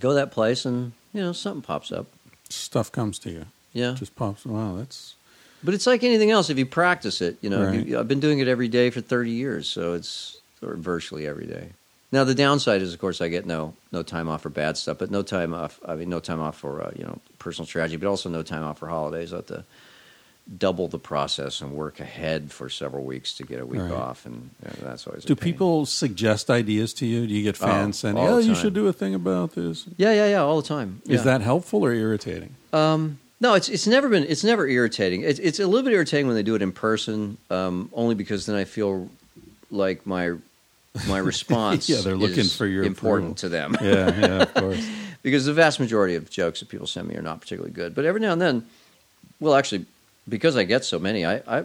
go to that place, and you know, something pops up. Stuff comes to you. Yeah, it just pops. Wow, that's. But it's like anything else. If you practice it, you know. Right. I've been doing it every day for 30 years, so it's virtually every day. Now the downside is, of course, I get no time off for bad stuff, but no time off. I mean, no time off for personal tragedy, but also no time off for holidays. I have to double the process and work ahead for several weeks to get a week off, and that's always. Do people suggest ideas to you? Do you get fans saying, "Oh, you should do a thing about this"? Yeah, all the time. Yeah. Is that helpful or irritating? No, it's never irritating. It's a little bit irritating when they do it in person, only because then I feel like my response is important to them. Yeah, of course. because the vast majority of jokes that people send me are not particularly good. But every now and then, well, actually, because I get so many, I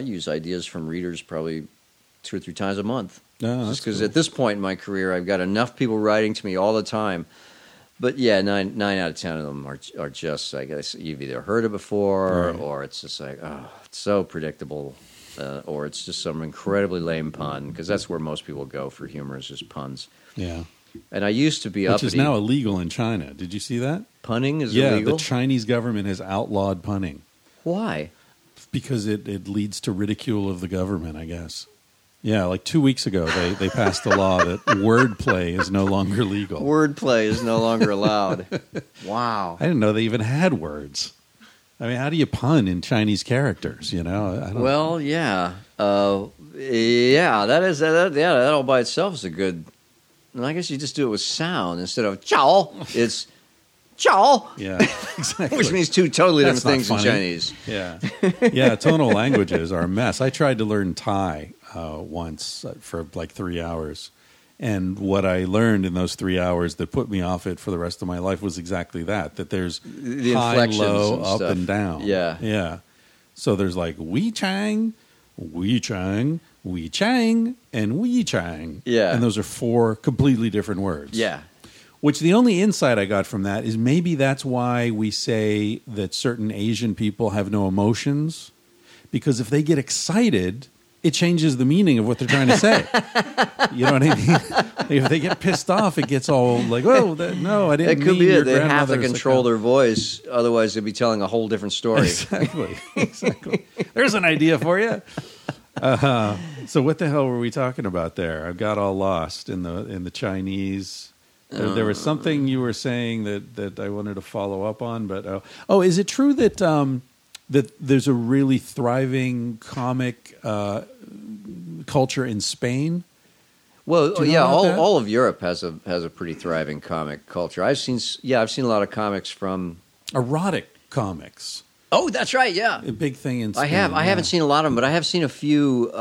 use ideas from readers probably 2 or 3 times a month. Oh, just because cool. At this point in my career, I've got enough people writing to me all the time. But yeah, 9 out of 10 of them are just, I guess, you've either heard it before, right, or it's just like, oh, it's so predictable, or it's just some incredibly lame pun, because that's where most people go for humor, is just puns. Yeah. And I used to be uppity. Which is now illegal in China. Did you see that? Punning is illegal? Yeah, the Chinese government has outlawed punning. Why? Because it leads to ridicule of the government, I guess. Yeah, like 2 weeks ago, they passed a law that wordplay is no longer legal. Wordplay is no longer allowed. Wow. I didn't know they even had words. I mean, how do you pun in Chinese characters, you know? Well, yeah. That all by itself is a good... I guess you just do it with sound instead of chow. It's chow. Yeah, exactly. Which means two totally different things in Chinese. Yeah. Yeah, tonal languages are a mess. I tried to learn Thai once for like 3 hours. And what I learned in those 3 hours that put me off it for the rest of my life was exactly that there's the high, low, and up, stuff, and down. Yeah. Yeah. So there's like wee chang, wee chang, wee chang, and wee chang. Yeah. And those are 4 completely different words. Yeah. Which the only insight I got from that is maybe that's why we say that certain Asian people have no emotions, because if they get excited, it changes the meaning of what they're trying to say. You know what I mean? If they get pissed off, it gets all like, oh, no, I didn't mean your grandmother's... That could be it. They have to control their voice. Otherwise, they'd be telling a whole different story. Exactly. There's an idea for you. So what the hell were we talking about there? I got all lost in the Chinese... There was something you were saying that I wanted to follow up on, but is it true that there's a really thriving comic culture in Spain? Well, all of Europe has a pretty thriving comic culture. I've seen a lot of comics from erotic comics. Oh, that's right, yeah, a big thing in Spain. I haven't seen a lot of them, but I have seen a few.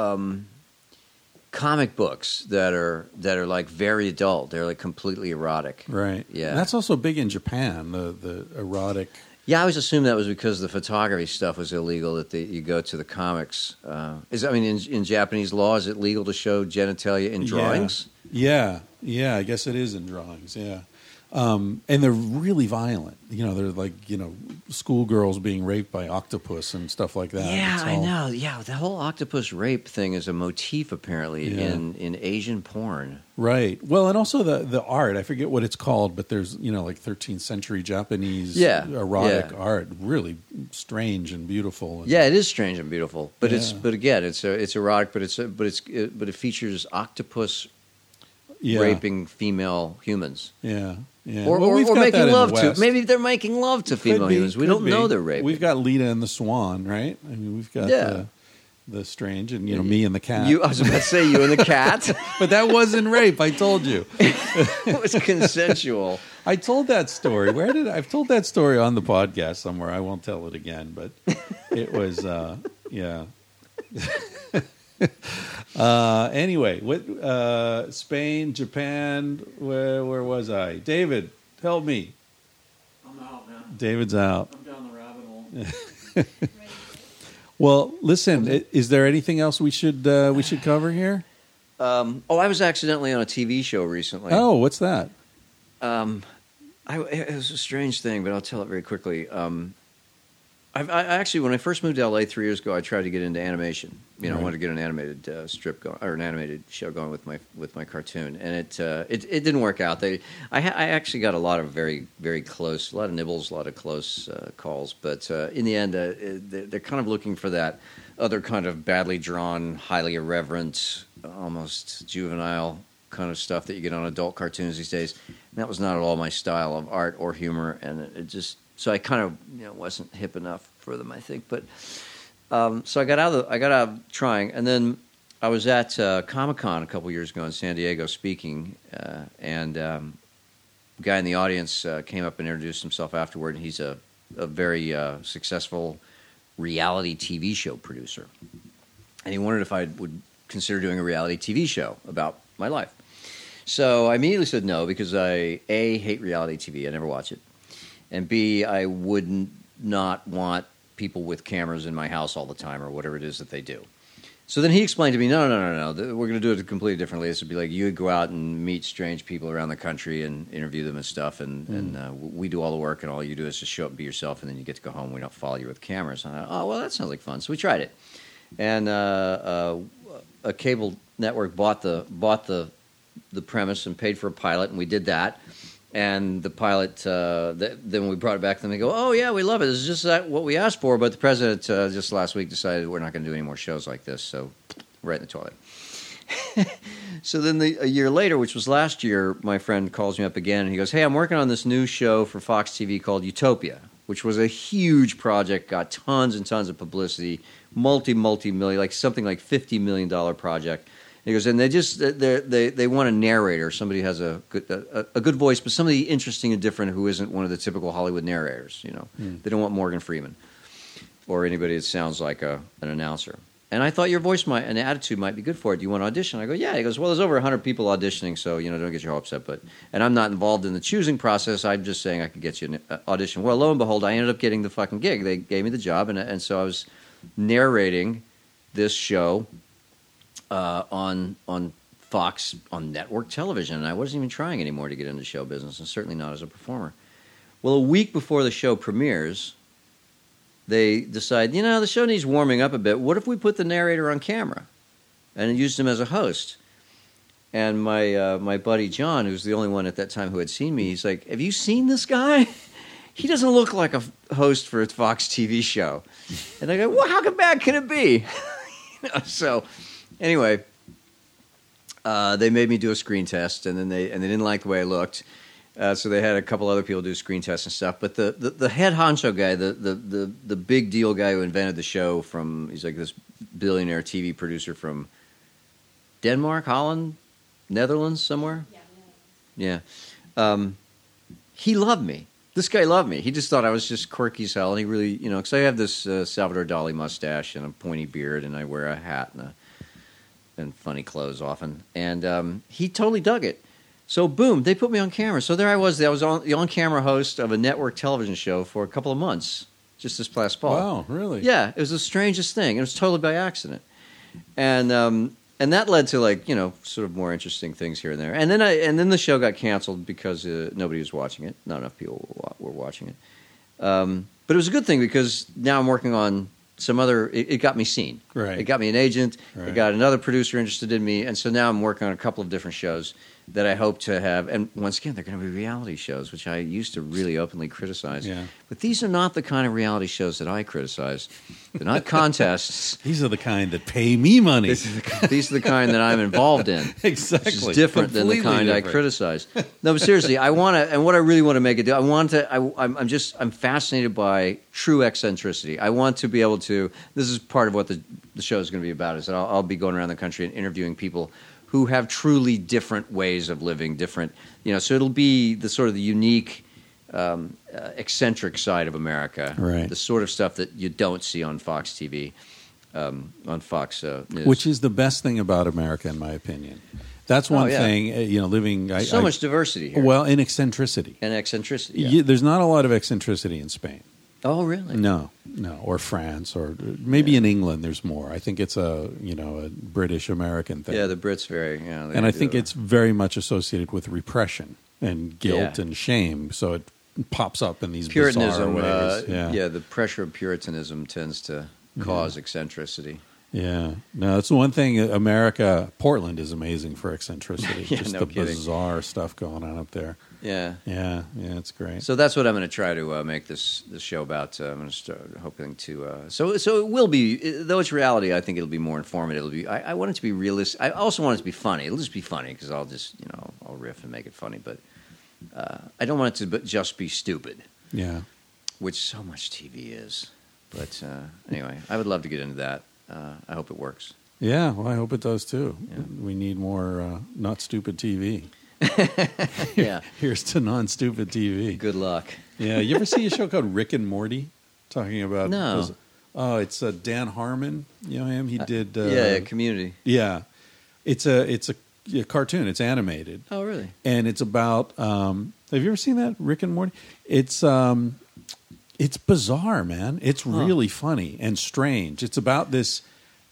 Comic books that are like very adult. They're like completely erotic. Right. Yeah. And that's also big in Japan, the erotic. Yeah, I always assumed that was because the photography stuff was illegal, that you go to the comics. In Japanese law, is it legal to show genitalia in drawings? Yeah. Yeah, I guess it is in drawings, yeah. And they're really violent. You know, they're like, you know, schoolgirls being raped by octopus and stuff like that. Yeah, I know. Yeah, the whole octopus rape thing is a motif, apparently, in Asian porn. Right. Well, and also the art. I forget what it's called, but there's, you know, like 13th century Japanese erotic art. Really strange and beautiful. It is strange and beautiful. But it's erotic, but it features octopus raping female humans. Yeah. Yeah. Or making love to. Maybe they're making love to female humans. We don't know they're raping. We've got Lita and the Swan, right? I mean, we've got the strange, and you know, me and the cat. I was about to say you and the cat, but that wasn't rape. I told you, it was consensual. I told that story. I've told that story on the podcast somewhere? I won't tell it again, but it was Anyway, what Spain, Japan, where was I? David, help me. I'm out, man. David's out. I'm down the rabbit hole. Well, listen, is there anything else we should cover here? I was accidentally on a TV show recently. Oh, what's that? It was a strange thing, but I'll tell it very quickly. I actually, when I first moved to LA 3 years ago, I tried to get into animation. You know, I wanted to get an animated strip going, or an animated show going with my cartoon, and it didn't work out. I actually got a lot of very very close, a lot of nibbles, a lot of close calls, but in the end, they're kind of looking for that other kind of badly drawn, highly irreverent, almost juvenile kind of stuff that you get on adult cartoons these days. And that was not at all my style of art or humor, and it just. So I kind of, you know, wasn't hip enough for them, I think. But so I got out of trying, and then I was at Comic-Con a couple years ago in San Diego speaking, and a guy in the audience came up and introduced himself afterward. And he's a very successful reality TV show producer, and he wondered if I would consider doing a reality TV show about my life. So I immediately said no because I, A, hate reality TV. I never watch it. And B, I would not want people with cameras in my house all the time or whatever it is that they do. So then he explained to me, no, we're going to do it completely differently. This would be like you would go out and meet strange people around the country and interview them and stuff, and we do all the work, and all you do is just show up and be yourself, and then you get to go home. We don't follow you with cameras. And I thought, oh, well, that sounds like fun. So we tried it. And a cable network bought the premise and paid for a pilot, and we did that. And the pilot, then we brought it back to them. They go, oh, yeah, we love it. This is just what we asked for. But the president just last week decided we're not going to do any more shows like this. So right in the toilet. So then a year later, which was last year, my friend calls me up again. And he goes, hey, I'm working on this new show for Fox TV called Utopia, which was a huge project, got tons and tons of publicity, multi-million, like something like $50 million project. He goes, and they want a narrator, somebody who has a good voice, but somebody interesting and different who isn't one of the typical Hollywood narrators. You know, They don't want Morgan Freeman or anybody that sounds like an announcer. And I thought your voice and attitude might be good for it. Do you want to audition? I go, yeah. He goes, well, there's over 100 people auditioning, so don't get your hopes up. And I'm not involved in the choosing process. I'm just saying I could get you an audition. Well, lo and behold, I ended up getting the fucking gig. They gave me the job, and so I was narrating this show. On Fox, on network television, and I wasn't even trying anymore to get into show business, and certainly not as a performer. Well, a week before the show premieres, they decide, the show needs warming up a bit. What if we put the narrator on camera and used him as a host? And my buddy John, who's the only one at that time who had seen me, he's like, have you seen this guy? He doesn't look like a host for a Fox TV show. And I go, well, how bad can it be? So... Anyway, they made me do a screen test, and then they didn't like the way I looked, so they had a couple other people do screen tests and stuff. But the head honcho guy, the big deal guy who invented the show, he's like this billionaire TV producer from Denmark, Holland, Netherlands, somewhere. Yeah. He loved me. This guy loved me. He just thought I was just quirky as hell, and he really, because I have this Salvador Dali mustache and a pointy beard, and I wear a hat and funny clothes often, and he totally dug it. So boom, they put me on camera. So there I was. I was the on-camera host of a network television show for a couple of months, just this past fall. Wow, really? Yeah, it was the strangest thing. It was totally by accident, and that led to sort of more interesting things here and there. And then the show got canceled because nobody was watching it. Not enough people were watching it. But it was a good thing because now I'm working on. It got me seen. Right. It got me an agent. Right. It got another producer interested in me. And so now I'm working on a couple of different shows that I hope to have. And once again, they're going to be reality shows, which I used to really openly criticize. Yeah. But these are not the kind of reality shows that I criticize. They're not contests. These are the kind that pay me money. These are the kind that I'm involved in. Exactly. Which is different completely than the kind different. I criticize. No, but seriously, I want to, and what I really want to make it do, I'm fascinated by true eccentricity. I want to be able to, this is part of what the show is going to be about, is that I'll be going around the country and interviewing people who have truly different ways of living, so it'll be the sort of the unique, eccentric side of America, right? The sort of stuff that you don't see on Fox TV, on Fox News. Which is the best thing about America, in my opinion. That's one thing, living... So much diversity here. Well, and eccentricity. Yeah. There's not a lot of eccentricity in Spain. Oh, really? No, or France, or maybe in England there's more. I think it's a British-American thing. Yeah, the Brits and I think it's very much associated with repression and guilt and shame, so it pops up in these Puritanism, bizarre ways. The pressure of Puritanism tends to cause eccentricity. Yeah. No, that's the one thing. America, Portland is amazing for eccentricity. Bizarre stuff going on up there. Yeah. Yeah, it's great. So that's what I'm going to try to make this show about. I'm going to start hoping to... So it will be... Though it's reality, I think it'll be more informative. I want it to be realistic. I also want it to be funny. It'll just be funny because I'll just, I'll riff and make it funny. But I don't want it to just be stupid. Yeah. Which so much TV is. But anyway, I would love to get into that. I hope it works. Yeah, well, I hope it does too. Yeah. We need more not stupid TV. Yeah, here's to non-stupid TV. Good luck. Yeah, you ever see a show called Rick and Morty? Talking about no. It's Dan Harmon. You know him. He did Community. Yeah, it's a cartoon. It's animated. Oh, really? And it's about. Have you ever seen that, Rick and Morty? It's bizarre, man. It's really funny and strange. It's about this.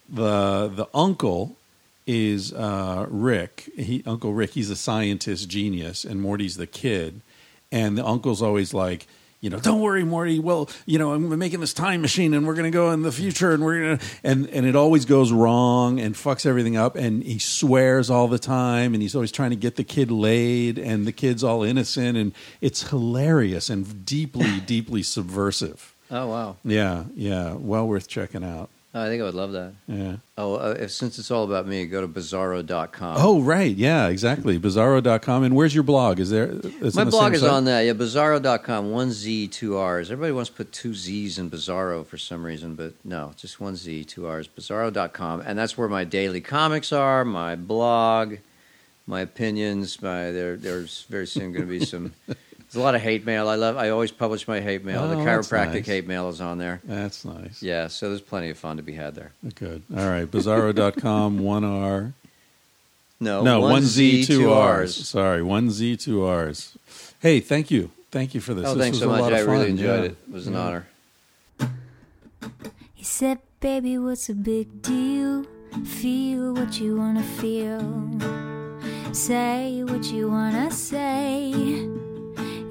The uncle is Rick. Uncle Rick. He's a scientist genius, and Morty's the kid. And the uncle's always like, you know, don't worry, Morty. Well, you know, I'm making this time machine, and we're going to go in the future, and we're going to and it always goes wrong and fucks everything up. And he swears all the time, and he's always trying to get the kid laid, and the kid's all innocent, and it's hilarious and deeply, deeply subversive. Oh wow! Yeah, yeah, well worth checking out. Oh, I think I would love that. Yeah. Oh, since it's all about me, go to bizarro.com. Oh, right. Yeah, exactly. Bizarro.com. And where's your blog? Is there? My blog is on that. Yeah, bizarro.com. One Z, two R's. Everybody wants to put two Z's in Bizarro for some reason, but no, just one Z, two R's. Bizarro.com. And that's where my daily comics are, my blog, my opinions. There's very soon going to be some... There's a lot of hate mail. I always publish my hate mail. Oh, the chiropractic hate mail is on there. That's nice. Yeah, so there's plenty of fun to be had there. Good. All right, bizarro.com, one R. No, one Z, two R's. Sorry, one Z, two R's. Hey, thank you. Thank you for this. Oh, thanks so much. I really enjoyed it. It was an honor. He said, baby, what's a big deal? Feel what you want to feel. Say what you want to say.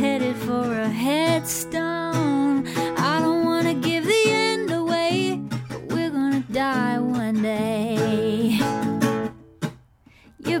Headed for a headstone. I don't want to give the end away, but we're gonna die one day. Your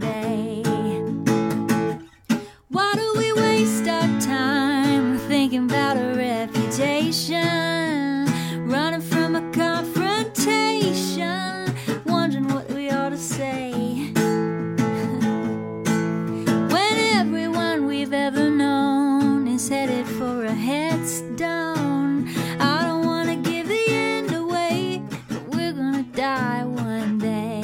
day. Why do we waste our time thinking about a reputation? Running from a confrontation, wondering what we ought to say. When everyone we've ever known is headed for a headstone. Die one day.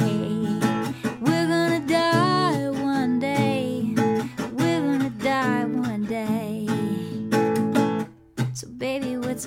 We're gonna die one day. We're gonna die one day. So baby, what's